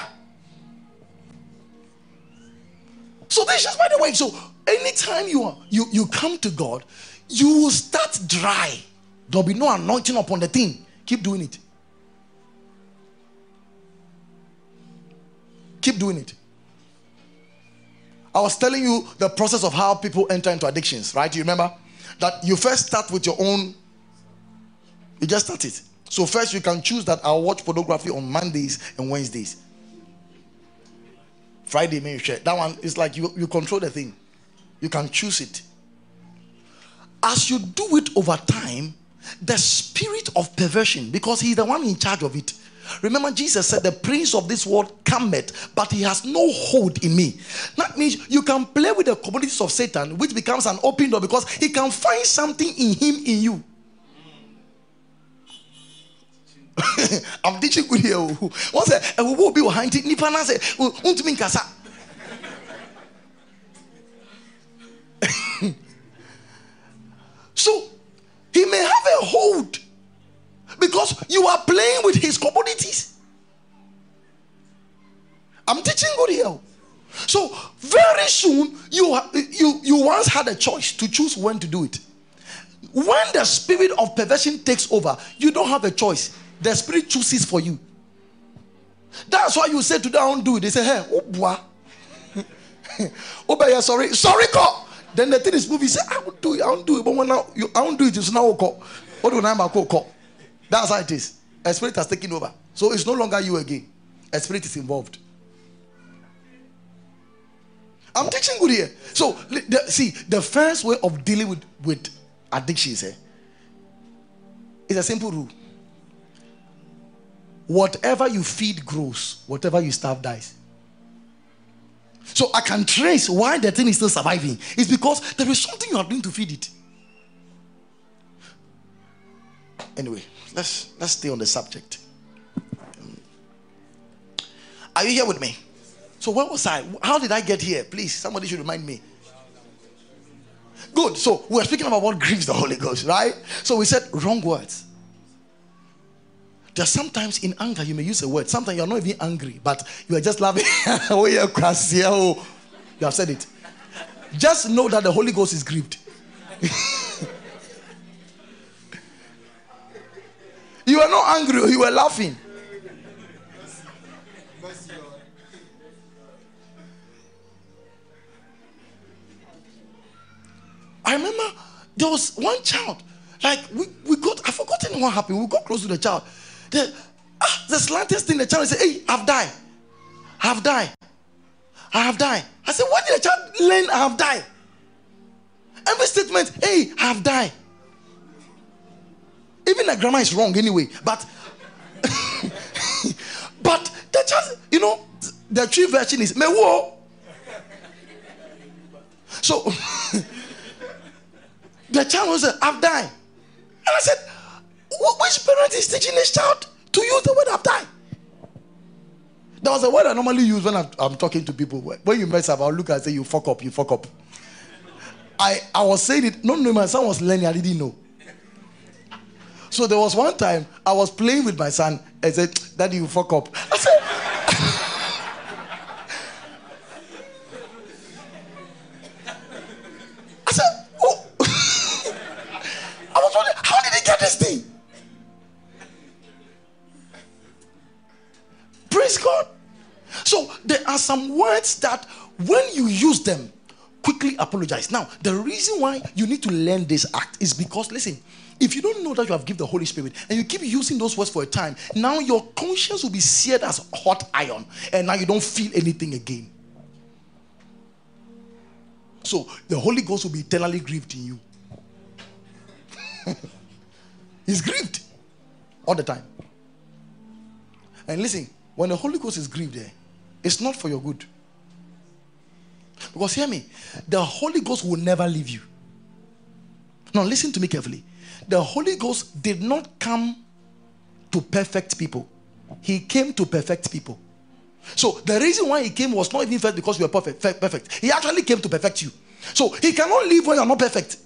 So this is by the way. So anytime you come to God, you will start dry. There will be no anointing upon the thing. Keep doing it. Keep doing it. I was telling you the process of how people enter into addictions, right? You remember? That you first start with your own. You just start it. So first you can choose that I'll watch pornography on Mondays and Wednesdays. Friday, maybe you share. That one is like you control the thing. You can choose it. As you do it over time, the spirit of perversion, because he's the one in charge of it. Remember, Jesus said, the prince of this world cometh, but he has no hold in me. That means you can play with the commodities of Satan, which becomes an open door because he can find something in him, in you. I'm teaching good here. What's that? We will be behind it. Nipana say, "Unto me kasa." So he may have a hold because you are playing with his commodities. I'm teaching good here. So very soon you once had a choice to choose when to do it. When the spirit of perversion takes over, you don't have a choice. The spirit chooses for you. That's why you say to them, do it. They say, hey, oh boy. Oh boy, sorry. Sorry, God. Then the thing is moving. You say, I won't do it. I won't do it. But when I won't do it, it's now call. What do I call? That's how it is. A spirit has taken over. So it's no longer you again. A spirit is involved. I'm teaching good here. So see, the first way of dealing with addictions is a simple rule. Whatever you feed grows. Whatever you starve dies. So I can trace why the thing is still surviving. It's because there is something you are doing to feed it. Anyway, let's stay on the subject. Are you here with me? So where was I? How did I get here? Please, somebody should remind me. Good. So we're speaking about what grieves the Holy Ghost, right? So we said wrong words. There's sometimes in anger you may use a word. Sometimes you're not even angry, but you are just laughing. Oh, yeah, you have said it. Just know that the Holy Ghost is grieved. You were not angry, you were laughing. I remember there was one child, like we got, I've forgotten what happened. We got close to the child. The slightest thing, the child said, hey, I've died. I've died. I have died. I said, why did the child learn I have died? Every statement, hey, I have died. Even the grammar is wrong anyway. But, but the child, you know, the true version is, Mewo. So, the child was, I've died. And I said, which parent is teaching this child to use the word I've died? That was a word I normally use when I'm talking to people. When you mess up, I'll look and say, you fuck up, you fuck up. I was saying it, no, my son was learning, I didn't know. So there was one time, I was playing with my son, and said, Daddy, you fuck up. I said, is gone. So there are some words that when you use them, quickly apologize. Now, the reason why you need to learn this act is because, listen, if you don't know that you have given the Holy Spirit and you keep using those words for a time, now your conscience will be seared as hot iron and now you don't feel anything again. So the Holy Ghost will be eternally grieved in you. He's grieved all the time. And listen, when the Holy Ghost is grieved there, it's not for your good. Because hear me, the Holy Ghost will never leave you. Now listen to me carefully. The Holy Ghost did not come to perfect people. He came to perfect people. So the reason why he came was not even first because you were perfect. He actually came to perfect you. So he cannot leave when you are not perfect.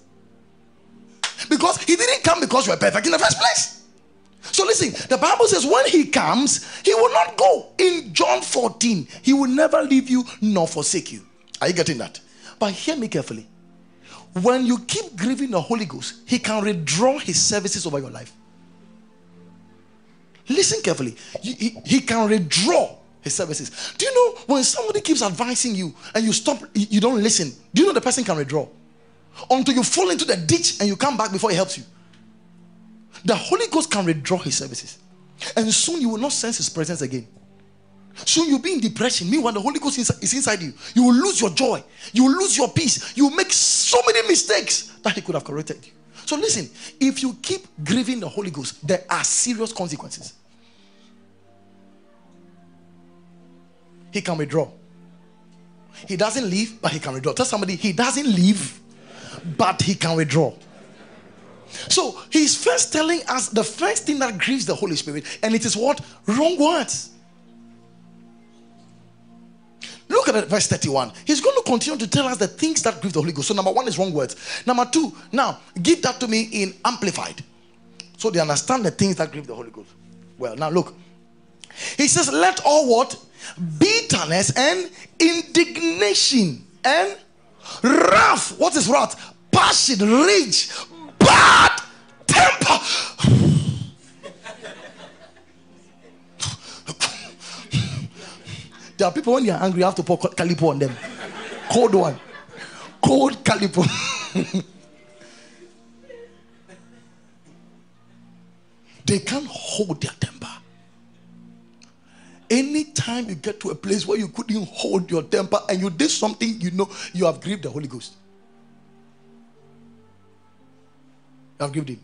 Because he didn't come because you were perfect in the first place. So listen, the Bible says when he comes, he will not go. In John 14, he will never leave you nor forsake you. Are you getting that? But hear me carefully. When you keep grieving the Holy Ghost, he can withdraw his services over your life. Listen carefully. He can withdraw his services. Do you know when somebody keeps advising you and you stop, you don't listen, do you know the person can withdraw? Until you fall into the ditch and you come back before he helps you. The Holy Ghost can withdraw his services. And soon you will not sense his presence again. Soon you'll be in depression. Meanwhile, the Holy Ghost is inside you. You will lose your joy. You will lose your peace. You will make so many mistakes that he could have corrected you. So listen, if you keep grieving the Holy Ghost, there are serious consequences. He can withdraw. He doesn't leave, but he can withdraw. Tell somebody, he doesn't leave, but he can withdraw. So he's first telling us the first thing that grieves the Holy Spirit, and it is what? Wrong words. Look at verse 31. He's going to continue to tell us the things that grieve the Holy Ghost. So number one is wrong words. Number two, now give that to me in Amplified, so they understand the things that grieve the Holy Ghost. Well, now look. He says, let all what? Bitterness and indignation and wrath. What is wrath? Passion, rage, bad temper. There are people when they are angry, you have to pour calipo on them. Cold one. Cold calipo. They can't hold their temper. Anytime you get to a place where you couldn't hold your temper and you did something, you know, you have grieved the Holy Ghost. You have grieved him.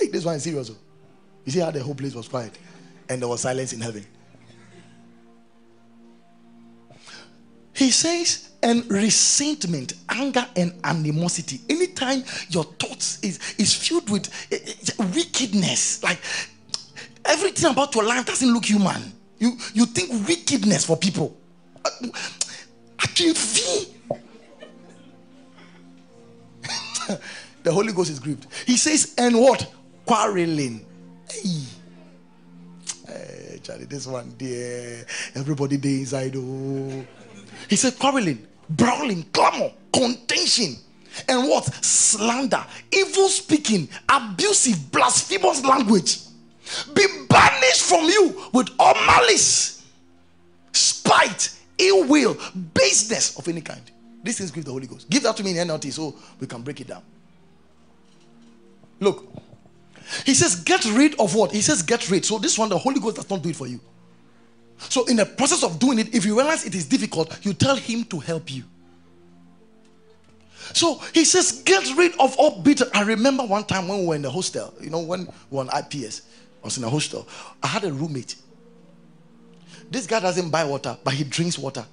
Hey, this one is serious. You see how the whole place was quiet and there was silence in heaven. He says, and resentment, anger, and animosity. Anytime your thoughts is filled with wickedness, like everything about your life doesn't look human. You think wickedness for people. The Holy Ghost is grieved. He says, and what? Quarreling. Hey. Hey, Charlie, this one, dear. Everybody there inside, oh. He said quarreling, brawling, clamor, contention, and what? Slander, evil speaking, abusive, blasphemous language. Be banished from you with all malice, spite, ill will, baseness of any kind. These things grieve the Holy Ghost. Give that to me in NLT so we can break it down. Look, he says get rid of what? He says get rid. So this one, the Holy Ghost does not do it for you. So in the process of doing it, if you realize it is difficult, you tell him to help you. So he says, get rid of all bitter. I remember one time when we were in the hostel, you know, when we were on IPS, I was in a hostel. I had a roommate. This guy doesn't buy water, but he drinks water.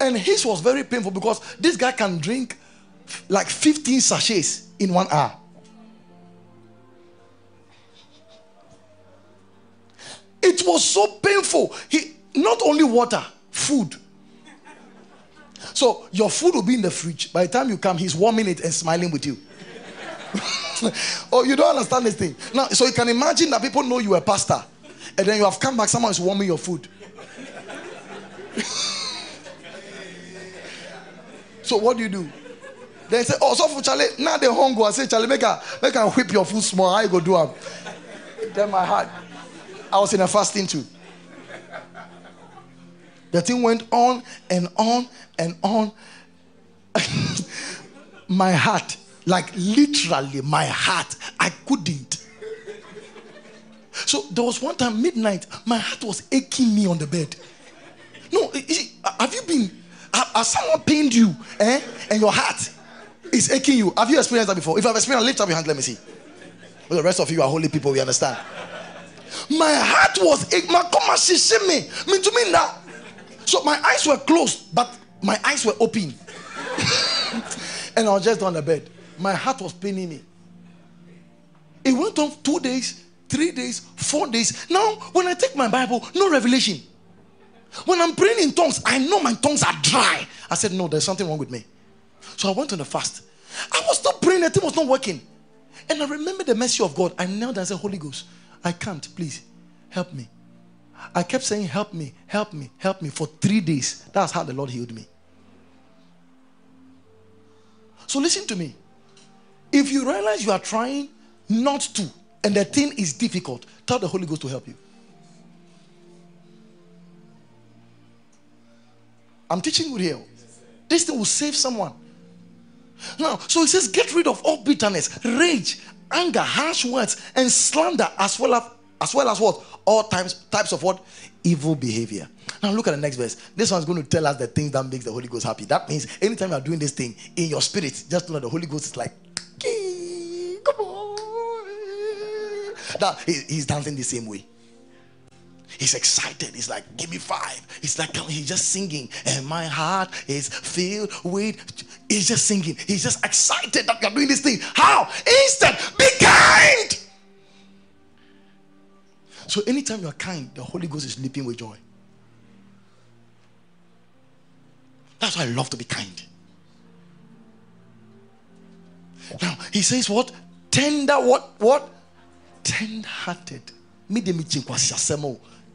And his was very painful because this guy can drink like 15 sachets in 1 hour. It was so painful. He, not only water, food. So your food will be in the fridge. By the time you come, he's warming it and smiling with you. Oh, you don't understand this thing. Now, so you can imagine that people know you were a pastor. And then you have come back, someone is warming your food. So what do you do? They say, oh, so for Charlie, now they're hungry. I say, Charlie, make her whip your food small. How you go do them? Then my heart. I was in a fasting too. The thing went on and on and on. My heart, like literally my heart, I couldn't. So there was one time, midnight, my heart was aching me on the bed. No, have you been, has someone pained you, eh? And your heart is aching you. Have you experienced that before? If I've experienced, lift up your hand, let me see. Well, the rest of you are holy people, we understand. My heart was aching. So my eyes were closed, but my eyes were open. And I was just on the bed. My heart was paining me. It went on 2 days, 3 days, 4 days. Now, when I take my Bible, no revelation. When I'm praying in tongues, I know my tongues are dry. I said, no, there's something wrong with me. So I went on a fast. I was still praying. The thing was not working. And I remember the mercy of God. I knelt and said, Holy Ghost, I can't. Please, help me. I kept saying, help me, help me, help me for 3 days. That's how the Lord healed me. So listen to me. If you realize you are trying not to, and the thing is difficult, tell the Holy Ghost to help you. I'm teaching you here. This thing will save someone. Now, so it says, get rid of all bitterness, rage, anger, harsh words, and slander, as well as what? All types of what? Evil behavior. Now look at the next verse. This one's going to tell us the things that makes the Holy Ghost happy. That means anytime you're doing this thing in your spirit, just know the Holy Ghost is like, come on. That, he's dancing the same way. He's excited. He's like, give me five. He's like, he's just singing. And my heart is filled with, he's just singing. He's just excited that you're doing this thing. How? Instant. Be kind. So anytime you're kind, the Holy Ghost is leaping with joy. That's why I love to be kind. Now, he says what? Tender what? What? Tender-hearted.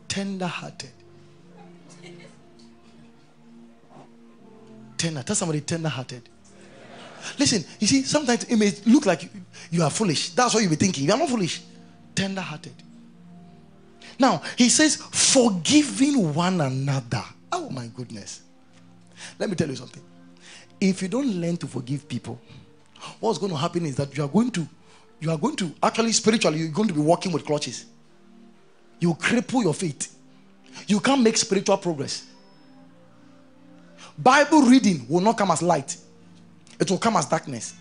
Tender-hearted. Tender. Tell somebody tender-hearted. Listen, you see, sometimes it may look like you are foolish. That's what you'll be thinking. You are not foolish. Tender-hearted. Now, he says, forgiving one another. Oh, my goodness. Let me tell you something. If you don't learn to forgive people, what's going to happen is that you are going to, actually spiritually, you're going to be walking with crutches. You cripple your faith. You can't make spiritual progress. Bible reading will not come as light. It will come as darkness.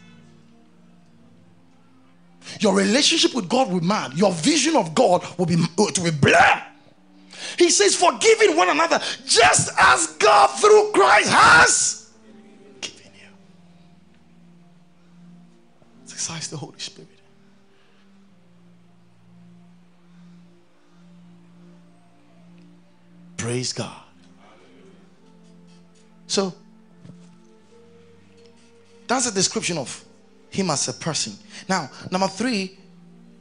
Your relationship with God will be mad. Your vision of God will be blurred. He says, forgiving one another, just as God through Christ has given you. Exercise the Holy Spirit. Praise God. So, that's a description of him as a person. Now, number 3,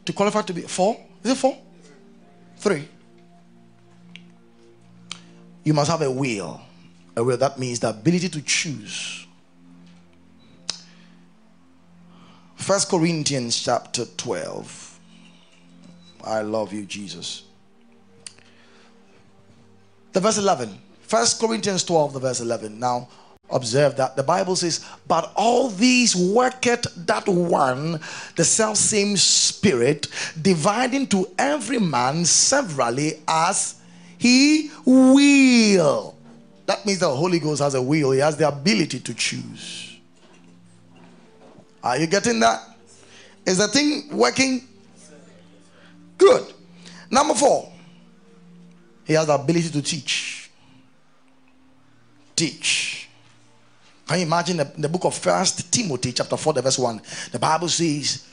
to qualify to be 4, is it 4? 3. You must have a will. A will, that means the ability to choose. 1 Corinthians chapter 12. I love you, Jesus. The verse 11. 1 Corinthians 12, the verse 11. Now, observe that the Bible says, but all these worketh that one, the selfsame Spirit, dividing to every man severally as he will. That means the Holy Ghost has a will. He has the ability to choose. Are you getting that? Is the thing working? Good. Number 4, he has the ability to teach. Teach. Can you imagine the book of 1 Timothy chapter 4, the verse 1? The Bible says,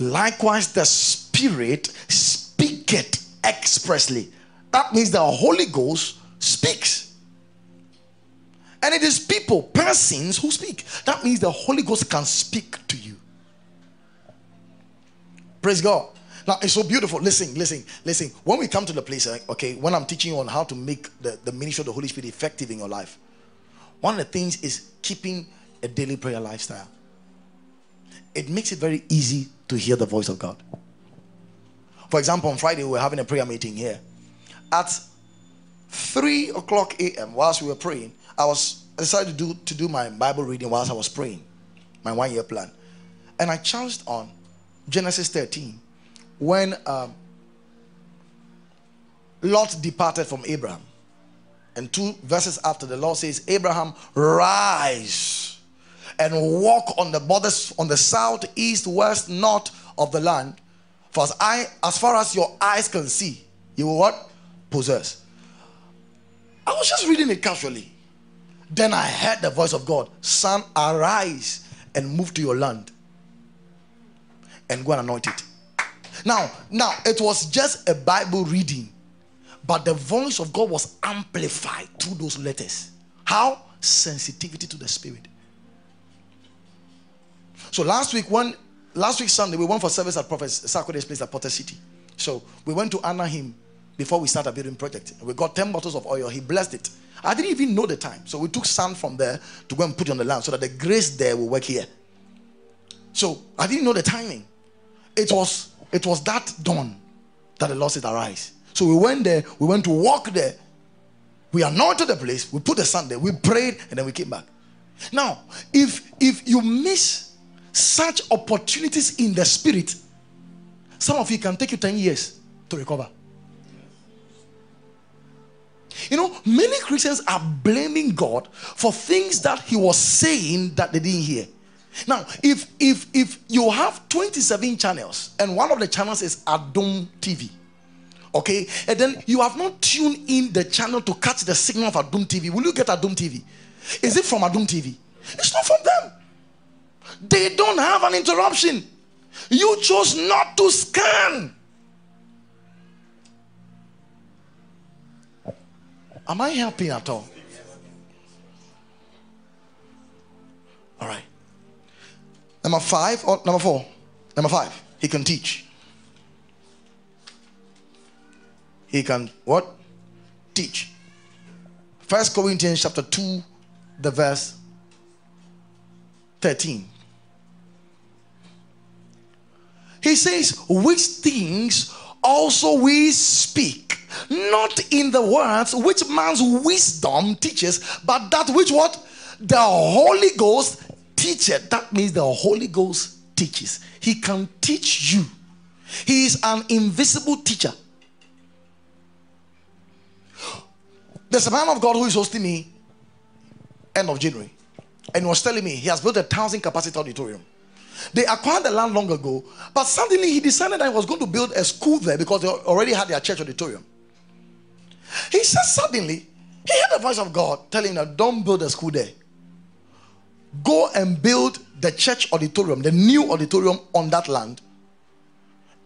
likewise the Spirit speaketh expressly. That means the Holy Ghost speaks. And it is people, persons who speak. That means the Holy Ghost can speak to you. Praise God. Now, it's so beautiful. Listen. When we come to the place, okay, when I'm teaching you on how to make the ministry of the Holy Spirit effective in your life, one of the things is keeping a daily prayer lifestyle. It makes it very easy to hear the voice of God. For example, on Friday, we were having a prayer meeting here. At 3 o'clock a.m., whilst we were praying, I decided to do my Bible reading whilst I was praying, my one-year plan. And I chanced on Genesis 13 when Lot departed from Abraham. And 2 verses after, the Lord says, Abraham, rise and walk on the borders, on the south, east, west, north of the land. For as far as your eyes can see, you will what? Possess. I was just reading it casually. Then I heard the voice of God, son, arise and move to your land and go and anoint it. Now, it was just a Bible reading, but the voice of God was amplified through those letters. How? Sensitivity to the Spirit. So last week Sunday, we went for service at Prophet Socrates' place at Potter City. So we went to honor him before we started building project. We got 10 bottles of oil. He blessed it. I didn't even know the time. So we took sand from there to go and put it on the land so that the grace there will work here. So I didn't know the timing. It was that dawn that the Lord said, arise. So we went there. We went to walk there. We anointed the place. We put the sand there. We prayed, and then we came back. Now, if you miss such opportunities in the Spirit, some of you, can take you 10 years to recover. You know, many Christians are blaming God for things that he was saying that they didn't hear. Now, if you have 27 channels and one of the channels is Adom TV, okay, and then you have not tuned in the channel to catch the signal of Adom TV, will you get Adom TV? Is it from Adom TV? It's not from them. They don't have an interruption. You chose not to scan. Am I helping at all? All right. Number 5 or number 4? Number 5. He can teach. He can what? Teach. 1 Corinthians chapter 2, the verse 13. He says, which things also we speak, not in the words which man's wisdom teaches, but that which what? The Holy Ghost teacheth. That means the Holy Ghost teaches. He can teach you. He is an invisible teacher. There's a man of God who is hosting me end of January, and he was telling me he has built a 1,000-capacity auditorium. They acquired the land long ago, but suddenly he decided that he was going to build a school there because they already had their church auditorium. He said suddenly, he heard the voice of God telling him that don't build a school there. Go and build the church auditorium, the new auditorium on that land,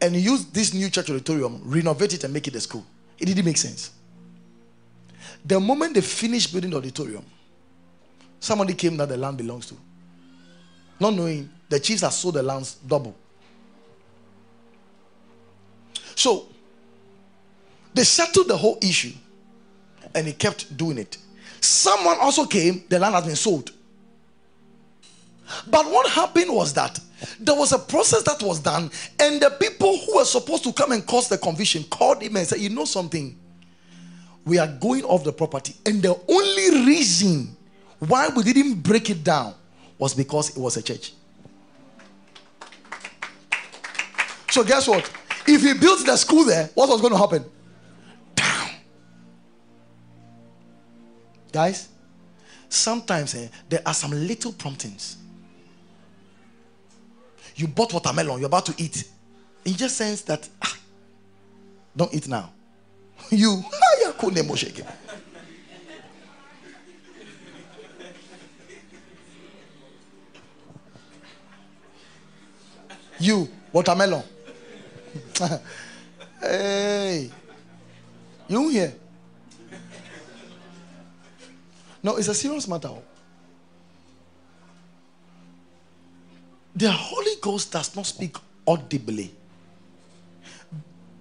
and use this new church auditorium, renovate it and make it a school. It didn't make sense. The moment they finished building the auditorium, somebody came that the land belongs to. Not knowing the chiefs have sold the lands double. So they settled the whole issue, and he kept doing it. Someone also came, the land has been sold. But what happened was that there was a process that was done, and the people who were supposed to come and cause the confusion called him and said, you know something, we are going off the property. And the only reason why we didn't break it down was because it was a church. So guess what? If he built the school there, what was going to happen? Guys, sometimes there are some little promptings. You bought watermelon, you're about to eat. You just sense that, don't eat now. You, you, watermelon. Hey, you here? No, it's a serious matter. The Holy Ghost does not speak audibly.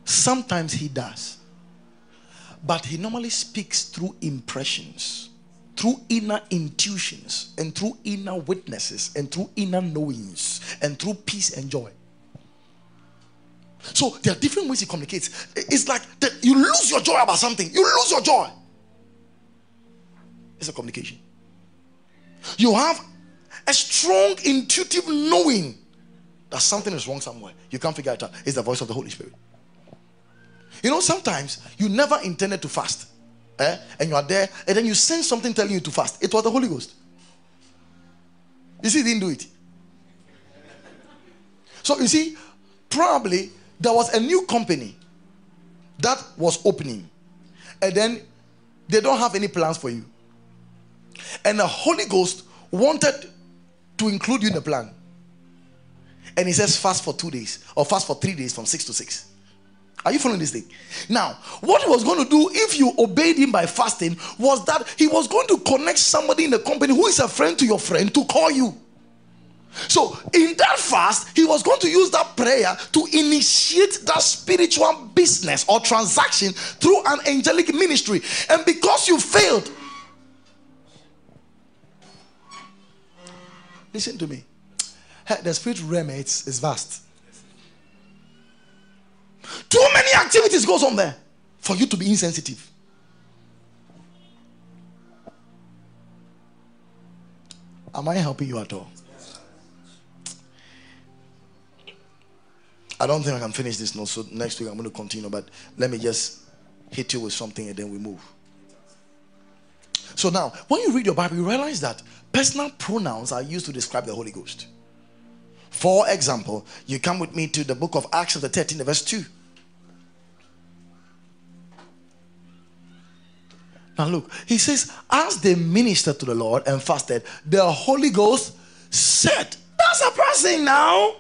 Sometimes he does. But he normally speaks through impressions, through inner intuitions, and through inner witnesses, and through inner knowings, and through peace and joy. So there are different ways he communicates. It's like you lose your joy about something. You lose your joy. It's a communication. You have a strong intuitive knowing that something is wrong somewhere. You can't figure it out. It's the voice of the Holy Spirit. You know, sometimes you never intended to fast. And you are there, and then you sense something telling you to fast. It was the Holy Ghost. You see, he didn't do it. So you see, probably there was a new company that was opening, and then they don't have any plans for you, and the Holy Ghost wanted to include you in the plan, and he says fast for 2 days or fast for 3 days from 6 to 6. Are you following this thing? Now, what he was going to do if you obeyed him by fasting was that he was going to connect somebody in the company who is a friend to your friend to call you. So, in that fast, he was going to use that prayer to initiate that spiritual business or transaction through an angelic ministry. And because you failed, listen to me, the spirit realm is vast. Too many activities goes on there for you to be insensitive. Am I helping you at all? I don't think I can finish this note, so next week I'm going to continue, but let me just hit you with something and then we move. So now, when you read your Bible, you realize that personal pronouns are used to describe the Holy Ghost. For example, you come with me to the book of Acts of the 13th, verse 2. Now look, he says, as they ministered to the Lord and fasted, the Holy Ghost said, that's a person now.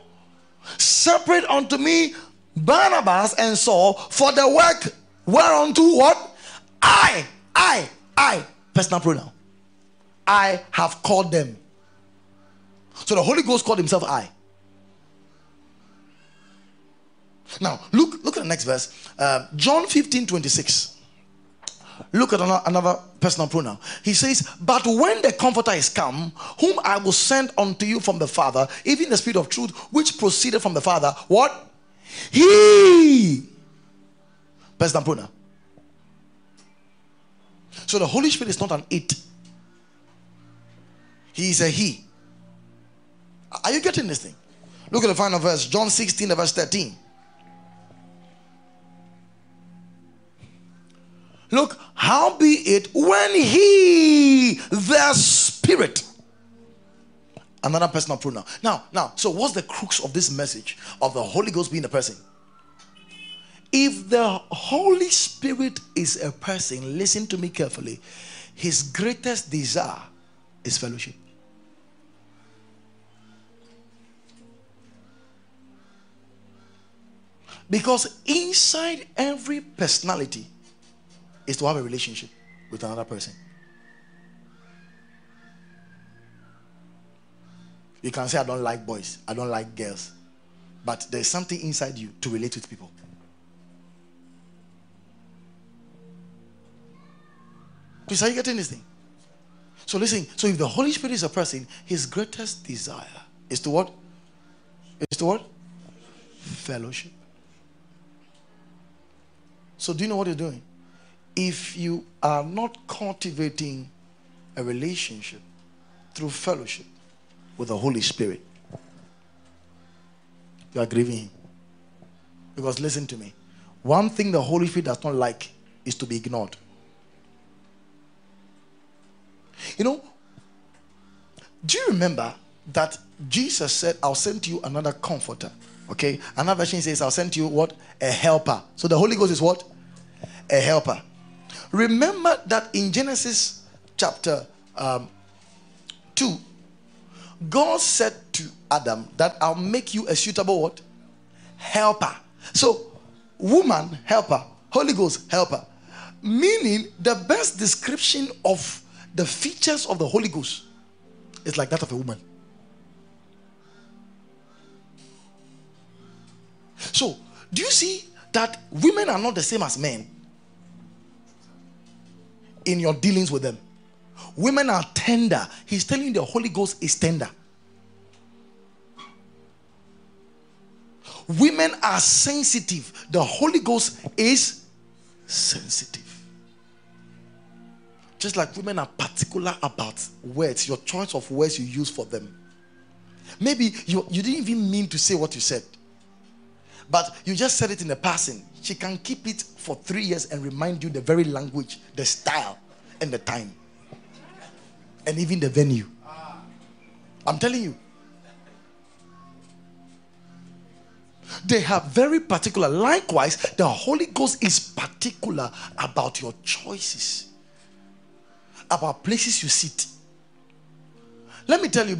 Separate unto me Barnabas and Saul for the work whereunto what? I, personal pronoun. I have called them. So the Holy Ghost called himself I. Now, look at the next verse. John 15:26. Look at another personal pronoun. He says, but when the Comforter is come, whom I will send unto you from the Father, even the Spirit of truth, which proceeded from the Father, what? He. Personal pronoun. So the Holy Spirit is not an it. He is a he. Are you getting this thing? Look at the final verse. John 16, verse 13. Look, how be it when he, the Spirit, another personal pronoun. Now, so what's the crux of this message of the Holy Ghost being a person? If the Holy Spirit is a person, listen to me carefully, his greatest desire is fellowship. Because inside every personality is to have a relationship with another person. You can say, I don't like boys, I don't like girls. But there's something inside you to relate with people. Please, are you getting this thing? So listen, so if the Holy Spirit is a person, his greatest desire is to what? Is to what? Fellowship. So do you know what you're doing? If you are not cultivating a relationship through fellowship with the Holy Spirit, you are grieving him. Because listen to me, one thing the Holy Spirit does not like is to be ignored. You know, do you remember that Jesus said, I'll send you another comforter? Okay, another version says, I'll send you what? A helper. So the Holy Ghost is what? A helper. Remember that in Genesis chapter 2, God said to Adam that I'll make you a suitable what? Helper. So, woman, helper. Holy Ghost, helper. Meaning, the best description of the features of the Holy Ghost is like that of a woman. So, do you see that women are not the same as men in your dealings with them? Women are tender. He's telling you the Holy Ghost is tender. Women are sensitive. The Holy Ghost is sensitive. Just like women are particular about words, your choice of words you use for them. Maybe you didn't even mean to say what you said, but you just said it in a passing. She can keep it for 3 years and remind you the very language, the style, and the time, and even the venue. I'm telling you. They are very particular. Likewise, the Holy Ghost is particular about your choices, about places you sit. Let me tell you,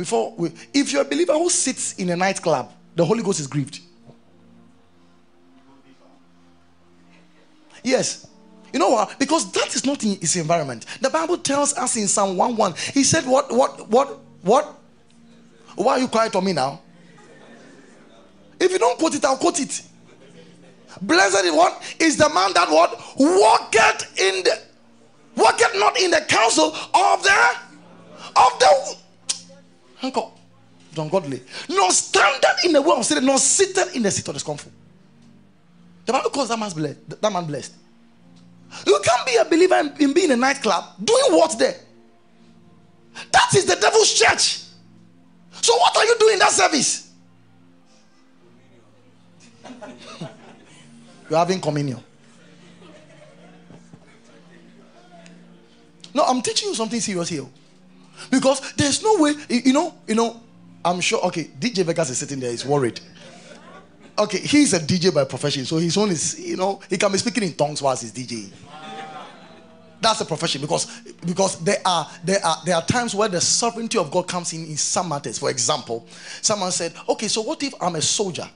if you're a believer who sits in a nightclub, the Holy Ghost is grieved. Yes. You know what? Because that is not in his environment. The Bible tells us in Psalm 1:1, he said, what? Why are you quiet on me now? If you don't quote it, I'll quote it. Blessed is what? Is the man that what? Walketh not in the counsel of the ungodly, nor standeth in the way of sin, nor sitteth in the seat of discomfort. The Bible calls that man blessed. You can't be a believer in being in a nightclub. Doing what there? That is the devil's church. So what are you doing in that service? You're having communion. No, I'm teaching you something serious here. Because there's no way, I'm sure, okay, DJ Vegas is sitting there, he's worried. Okay, he's a DJ by profession, so his own is, he can be speaking in tongues whilst he's DJing. That's a profession, because there are times where the sovereignty of God comes in some matters. For example, someone said, okay, so what if I'm a soldier?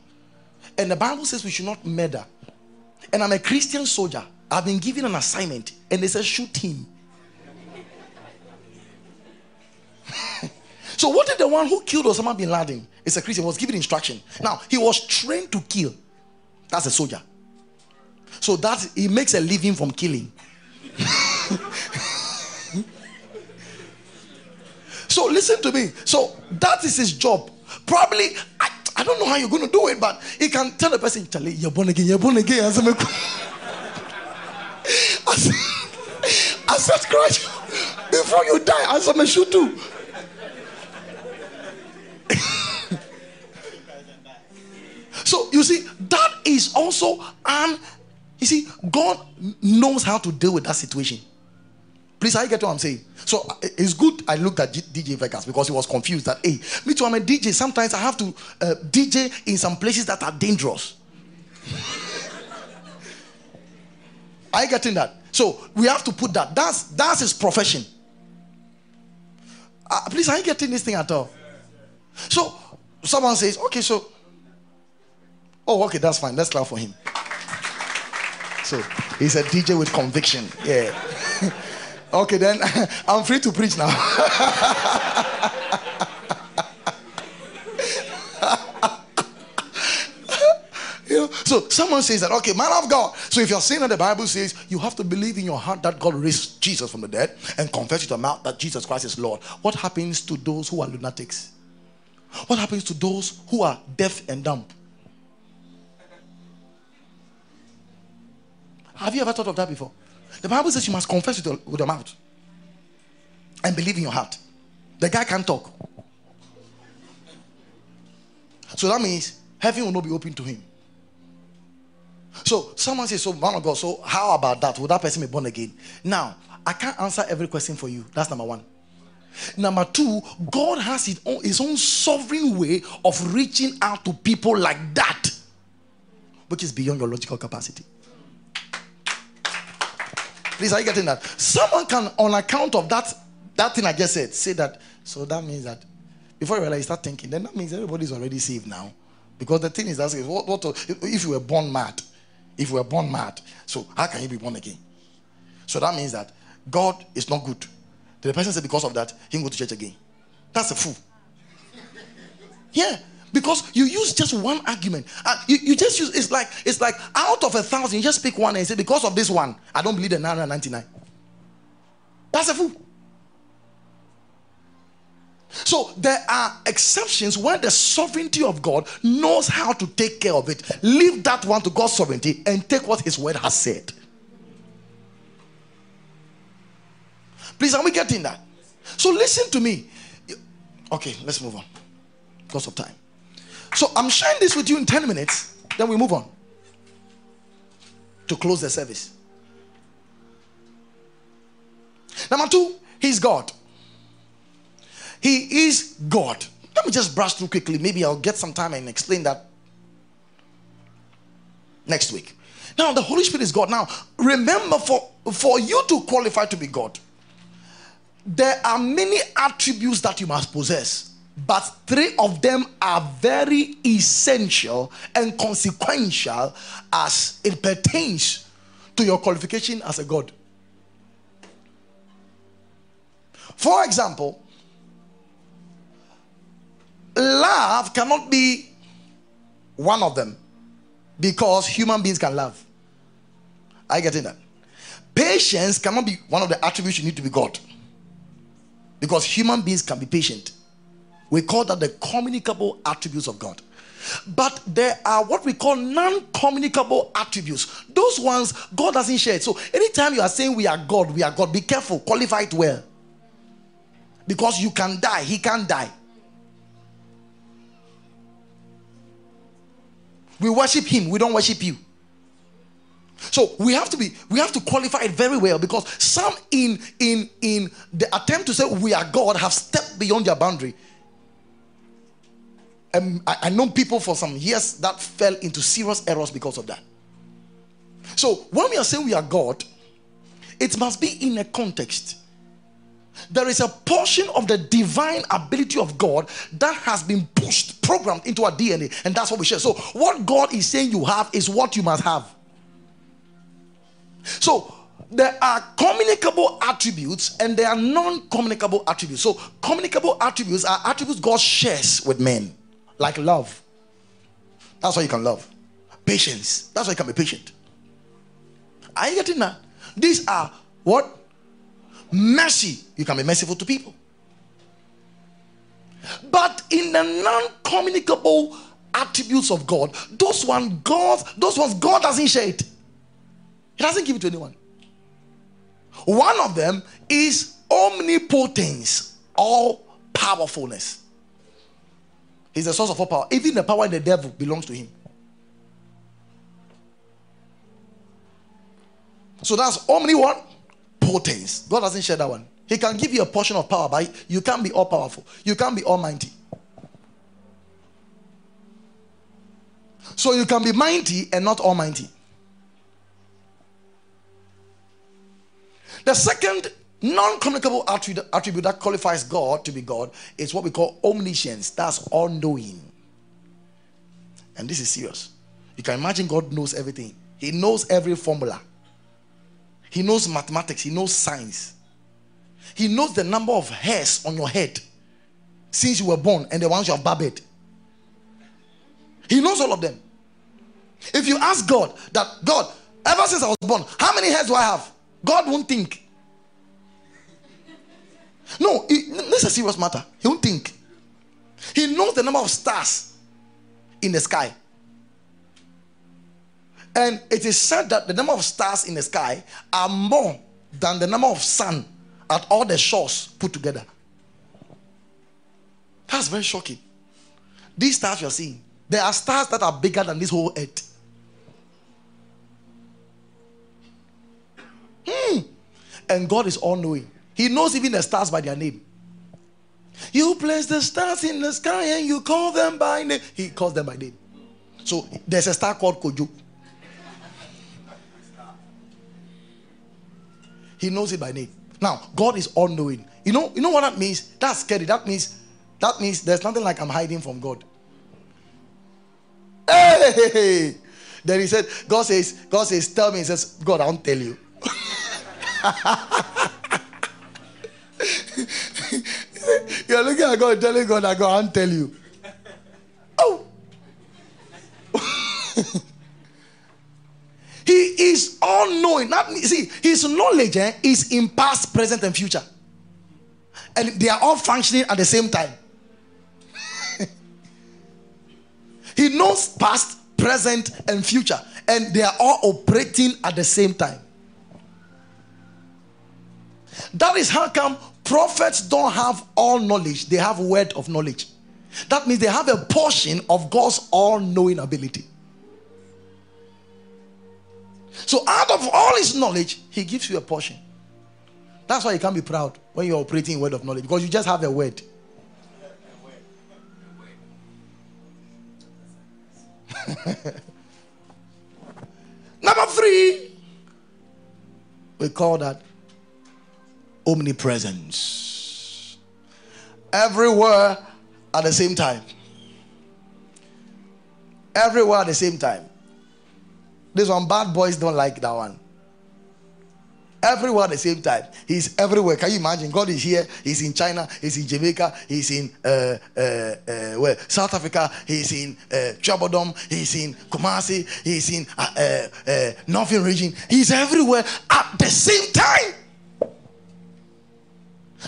And the Bible says we should not murder. And I'm a Christian soldier. I've been given an assignment, and they said, shoot him. So what if the one who killed Osama bin Laden is a Christian, was given instruction? Now, he was trained to kill. That's a soldier. So that he makes a living from killing. So listen to me. So that is his job. Probably, I don't know how you're going to do it, but he can tell the person, Charlie, you're born again, you're born again. I said, Christ, before you die, I said, shoot too. So you see, that is also God knows how to deal with that situation. Please, I get what I'm saying. So it's good I looked at DJ Vegas because he was confused that, hey, me too, I'm a DJ. Sometimes I have to DJ in some places that are dangerous. Are you getting that? So we have to put that. That's his profession. Please, are you getting this thing at all? So someone says, okay, so. Oh, okay, that's fine. Let's clap for him. So he's a DJ with conviction. Yeah. Okay, then I'm free to preach now. So someone says that, okay, man of God. So if you're saying that the Bible says you have to believe in your heart that God raised Jesus from the dead and confess with your mouth that Jesus Christ is Lord, what happens to those who are lunatics? What happens to those who are deaf and dumb? Have you ever thought of that before? The Bible says you must confess with your mouth and believe in your heart. The guy can't talk. So that means heaven will not be open to him. So someone says, so man of God, so how about that? Will that person be born again? Now, I can't answer every question for you. That's number one. Number two, God has his own sovereign way of reaching out to people like that, which is beyond your logical capacity. Please, are you getting that? Someone can, on account of that thing I just said, say that. So that means that before you realize, you start thinking, then that means everybody's already saved now. Because the thing is, that's what if you were born mad? If you were born mad, so how can you be born again? So that means that God is not good. The person said, because of that, he can go to church again. That's a fool. Yeah. Because you use just one argument. You just use, it's like out of 1,000, you just pick one and say, because of this one, I don't believe the 999. That's a fool. So there are exceptions where the sovereignty of God knows how to take care of it. Leave that one to God's sovereignty and take what his word has said. Please, are we getting that? So listen to me. Okay, let's move on because of time. So I'm sharing this with you in 10 minutes. Then we move on to close the service. Number two, he's God. He is God. Let me just brush through quickly. Maybe I'll get some time and explain that next week. Now, the Holy Spirit is God. Now, remember, for you to qualify to be God, there are many attributes that you must possess, but three of them are very essential and consequential as it pertains to your qualification as a God. For example, love cannot be one of them because human beings can love. Are you getting that? Patience cannot be one of the attributes you need to be God because human beings can be patient. We call that the communicable attributes of God. But there are what we call non-communicable attributes. Those ones God doesn't share. So anytime you are saying we are God, be careful, qualify it well. Because you can die, he can't die. We worship him, we don't worship you. So we have to qualify it very well, because some in the attempt to say we are God have stepped beyond their boundary. And I know people for some years that fell into serious errors because of that. So when we are saying we are God, it must be in a context. There is a portion of the divine ability of God that has been pushed, programmed into our DNA, and that's what we share. So what God is saying you have is what you must have. So there are communicable attributes and there are non-communicable attributes. So communicable attributes are attributes God shares with men, like love. That's why you can love. Patience. That's why you can be patient. Are you getting that? These are what? Mercy, you can be merciful to people. But in the non-communicable attributes of God, those ones God doesn't share it. He doesn't give it to anyone. One of them is omnipotence, all powerfulness. He's the source of all power. Even the power in the devil belongs to him. So that's omni what? Potence. God doesn't share that one. He can give you a portion of power, but you can't be all powerful. You can't be almighty. So you can be mighty and not almighty. The second non-communicable attribute that qualifies God to be God is what we call omniscience. That's all knowing. And this is serious. You can imagine God knows everything. He knows every formula. He knows mathematics. He knows science. He knows the number of hairs on your head since you were born and the ones you have barbed. He knows all of them. If you ask God that, God, ever since I was born, how many hairs do I have? God won't think. No, this is a serious matter. He won't think. He knows the number of stars in the sky. And it is said that the number of stars in the sky are more than the number of sun at all the shores put together. That's very shocking. These stars you are seeing, there are stars that are bigger than this whole earth. And God is all-knowing. He knows even the stars by their name. You place the stars in the sky and you call them by name. He calls them by name. So there's a star called Kojo. He knows it by name. Now, God is all-knowing. You know what that means? That's scary. That means there's nothing like I'm hiding from God. Hey! Then he said, God says, tell me. He says, God, I won't tell you. You're looking at God, telling God, I won't tell you. Oh! He is all knowing. That means, see, his knowledge is in past, present, and future. and they are all functioning at the same time. He knows past, present, and future, and they are all operating at the same time. That is how come prophets don't have all knowledge. They have word of knowledge. That means they have a portion of God's all-knowing ability. So out of all his knowledge, he gives you a portion. That's why you can't be proud when you're operating in word of knowledge, because you just have a word. Number three, we call that omnipresence. Everywhere at the same time. Everywhere at the same time. This one, bad boys don't like that one. Everywhere at the same time. He's everywhere. Can you imagine? God is here. He's in China. He's in Jamaica. He's in where? South Africa. He's in Chobodom. He's in Kumasi. He's in Northern Region. He's everywhere at the same time.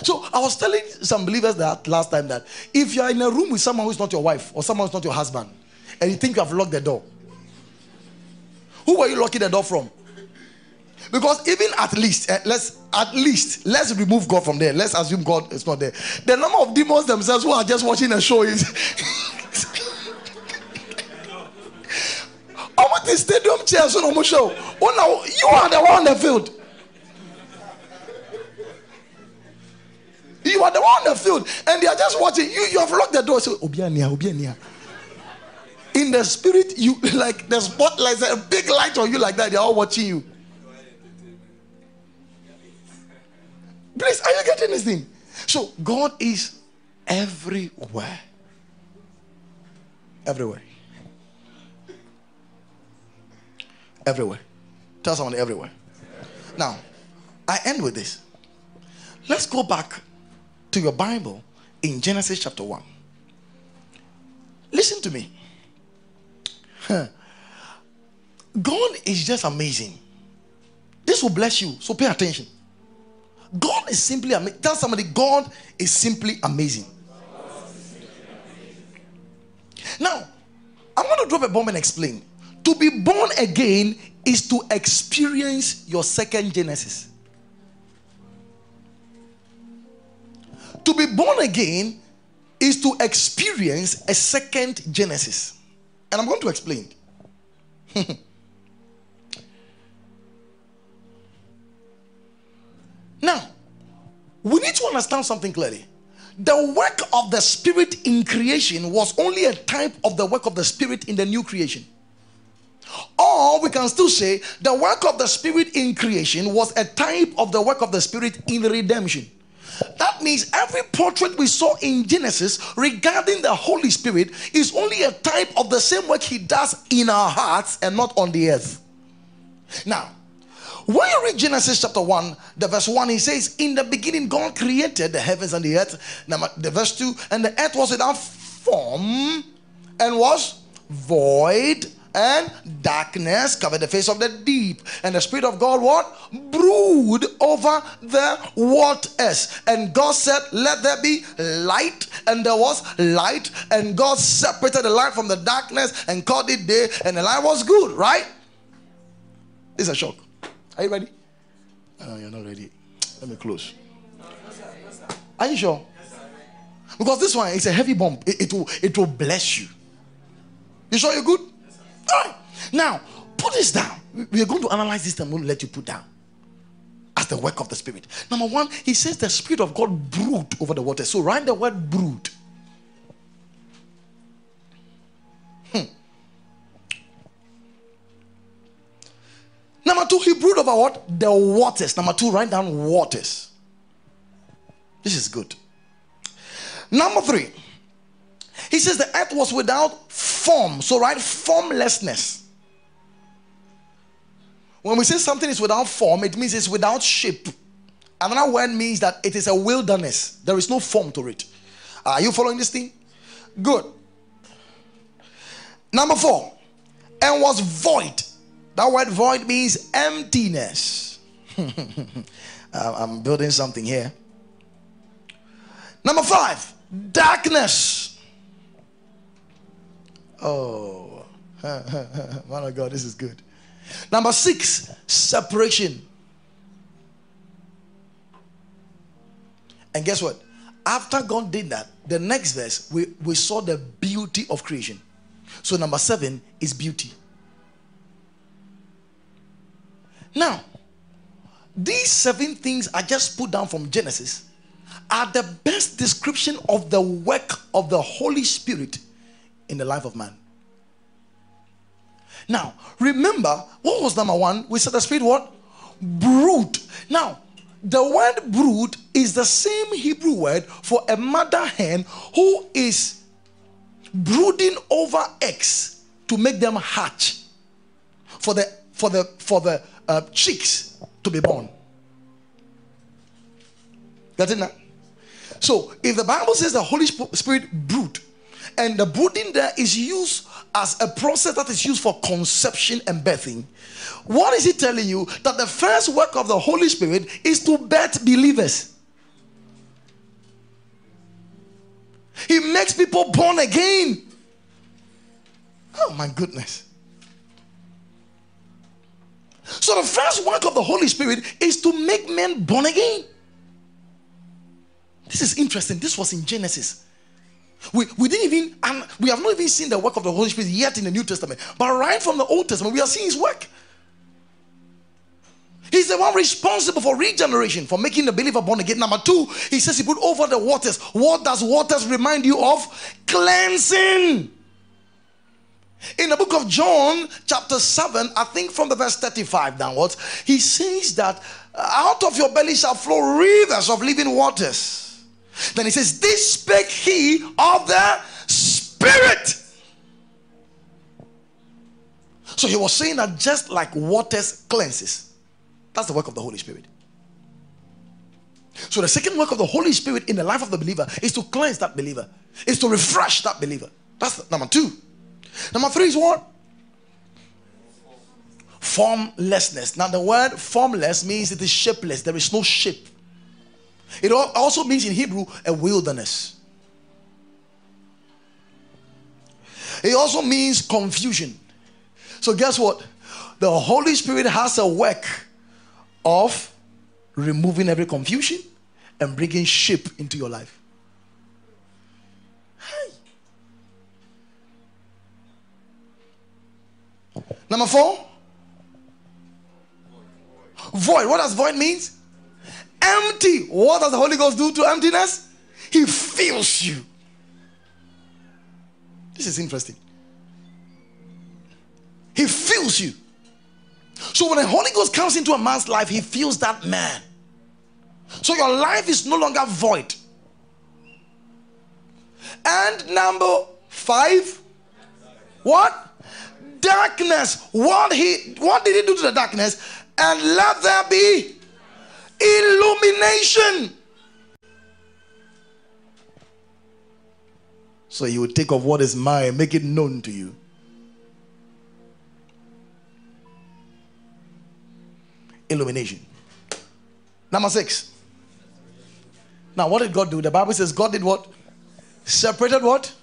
So I was telling some believers that last time, that if you are in a room with someone who's not your wife or someone who's not your husband, and you think you have locked the door, who were you locking the door from? Because even at least let's remove God from there. Let's assume God is not there. The number of demons themselves who are just watching a show is how much the stadium chairs on the show. Oh now you are the one on the field. You are the one on the field, and they are just watching you. You have locked the door. So Obiania. In the spirit, you like the spotlight, a big light on you like that. They are all watching you. Please, are you getting this thing? So God is everywhere. Everywhere. Everywhere. Tell someone everywhere. Now, I end with this. Let's go back to your Bible in Genesis chapter 1. Listen to me. God is just amazing. This will bless you, so pay attention. God is simply amazing. Tell somebody, God is simply amazing. Now, I'm going to drop a bomb and explain. To be born again is to experience your second Genesis. To be born again is to experience a second Genesis. And I'm going to explain. Now, we need to understand something clearly. The work of the Spirit in creation was only a type of the work of the Spirit in the new creation. Or we can still say the work of the Spirit in creation was a type of the work of the Spirit in redemption. That means every portrait we saw in Genesis regarding the Holy Spirit is only a type of the same work he does in our hearts and not on the earth. Now, when you read Genesis chapter 1, the verse 1, he says, in the beginning God created the heavens and the earth. Now, the verse 2, and the earth was without form and was void, and darkness covered the face of the deep. And the Spirit of God, what? Brooded over the waters. And God said, let there be light. And there was light. And God separated the light from the darkness and called it day. And the light was good, right? It's a shock. Are you ready? No, you're not ready. Let me close. Are you sure? Because this one is a heavy bomb. It will bless you. You sure you're good? All right. Now, put this down. We are going to analyze this and we'll let you put down as the work of the Spirit. Number one, he says the Spirit of God brood over the water. So write the word brood. Number two, he brooded over what? The waters. Number two, write down waters. This is good. Number three, he says the earth was without form. So write formlessness. When we say something is without form, it means it's without shape. Another word means that it is a wilderness. There is no form to it. Are you following this thing? Good. Number four, and was void. That word void means emptiness. I'm building something here. Number 5, darkness. Oh, man of God, this is good. Number 6, separation. And guess what? After God did that, the next verse, we saw the beauty of creation. So number 7 is beauty. Now, these 7 things I just put down from Genesis are the best description of the work of the Holy Spirit in the life of man. Now, remember, what was number 1? We said the Spirit what? Brood. Now, the word brood is the same Hebrew word for a mother hen who is brooding over eggs to make them hatch for the chicks to be born. That's it now. So if the Bible says the Holy Spirit brood, and the brooding there is used as a process that is used for conception and birthing, what is it telling you? That the first work of the Holy Spirit is to birth believers. He makes people born again. Oh my goodness. So the first work of the Holy Spirit is to make men born again. This is interesting. This was in Genesis. We didn't even, and we have not even seen the work of the Holy Spirit yet in the New Testament. But right from the Old Testament, we are seeing his work. He's the one responsible for regeneration, for making the believer born again. Number 2, he says he put over the waters. What does waters remind you of? Cleansing. In the book of John, chapter 7, I think from the verse 35 downwards, he says that out of your belly shall flow rivers of living waters. Then he says, this spake he of the Spirit. So he was saying that just like waters cleanses, that's the work of the Holy Spirit. So the second work of the Holy Spirit in the life of the believer is to cleanse that believer, is to refresh that believer. That's number 2. Number 3 is what? Formlessness. Now the word formless means it is shapeless. There is no shape. It also means in Hebrew a wilderness. It also means confusion. So guess what? The Holy Spirit has a work of removing every confusion and bringing shape into your life. Hey. Number 4. Void. What does void mean? Empty. What does the Holy Ghost do to emptiness? He fills you. This is interesting. He fills you. So when the Holy Ghost comes into a man's life, he fills that man. So your life is no longer void. And number 5, what? Darkness. What did he do to the darkness? And let there be illumination. So you will take of what is mine, make it known to you. Illumination. Number 6. Now what did God do? The Bible says God did what? Separated what?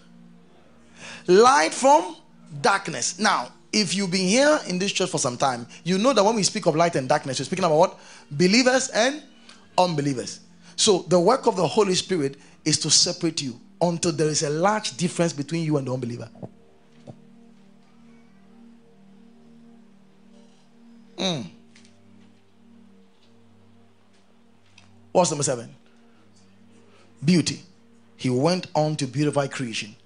Light from darkness. Now if you've been here in this church for some time, you know that when we speak of light and darkness, we're speaking about what? Believers and unbelievers. So the work of the Holy Spirit is to separate you until there is a large difference between you and the unbeliever. What's number 7? Beauty. He went on to beautify creation,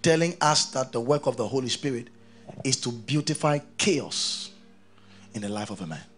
telling us that the work of the Holy Spirit is to beautify chaos in the life of a man.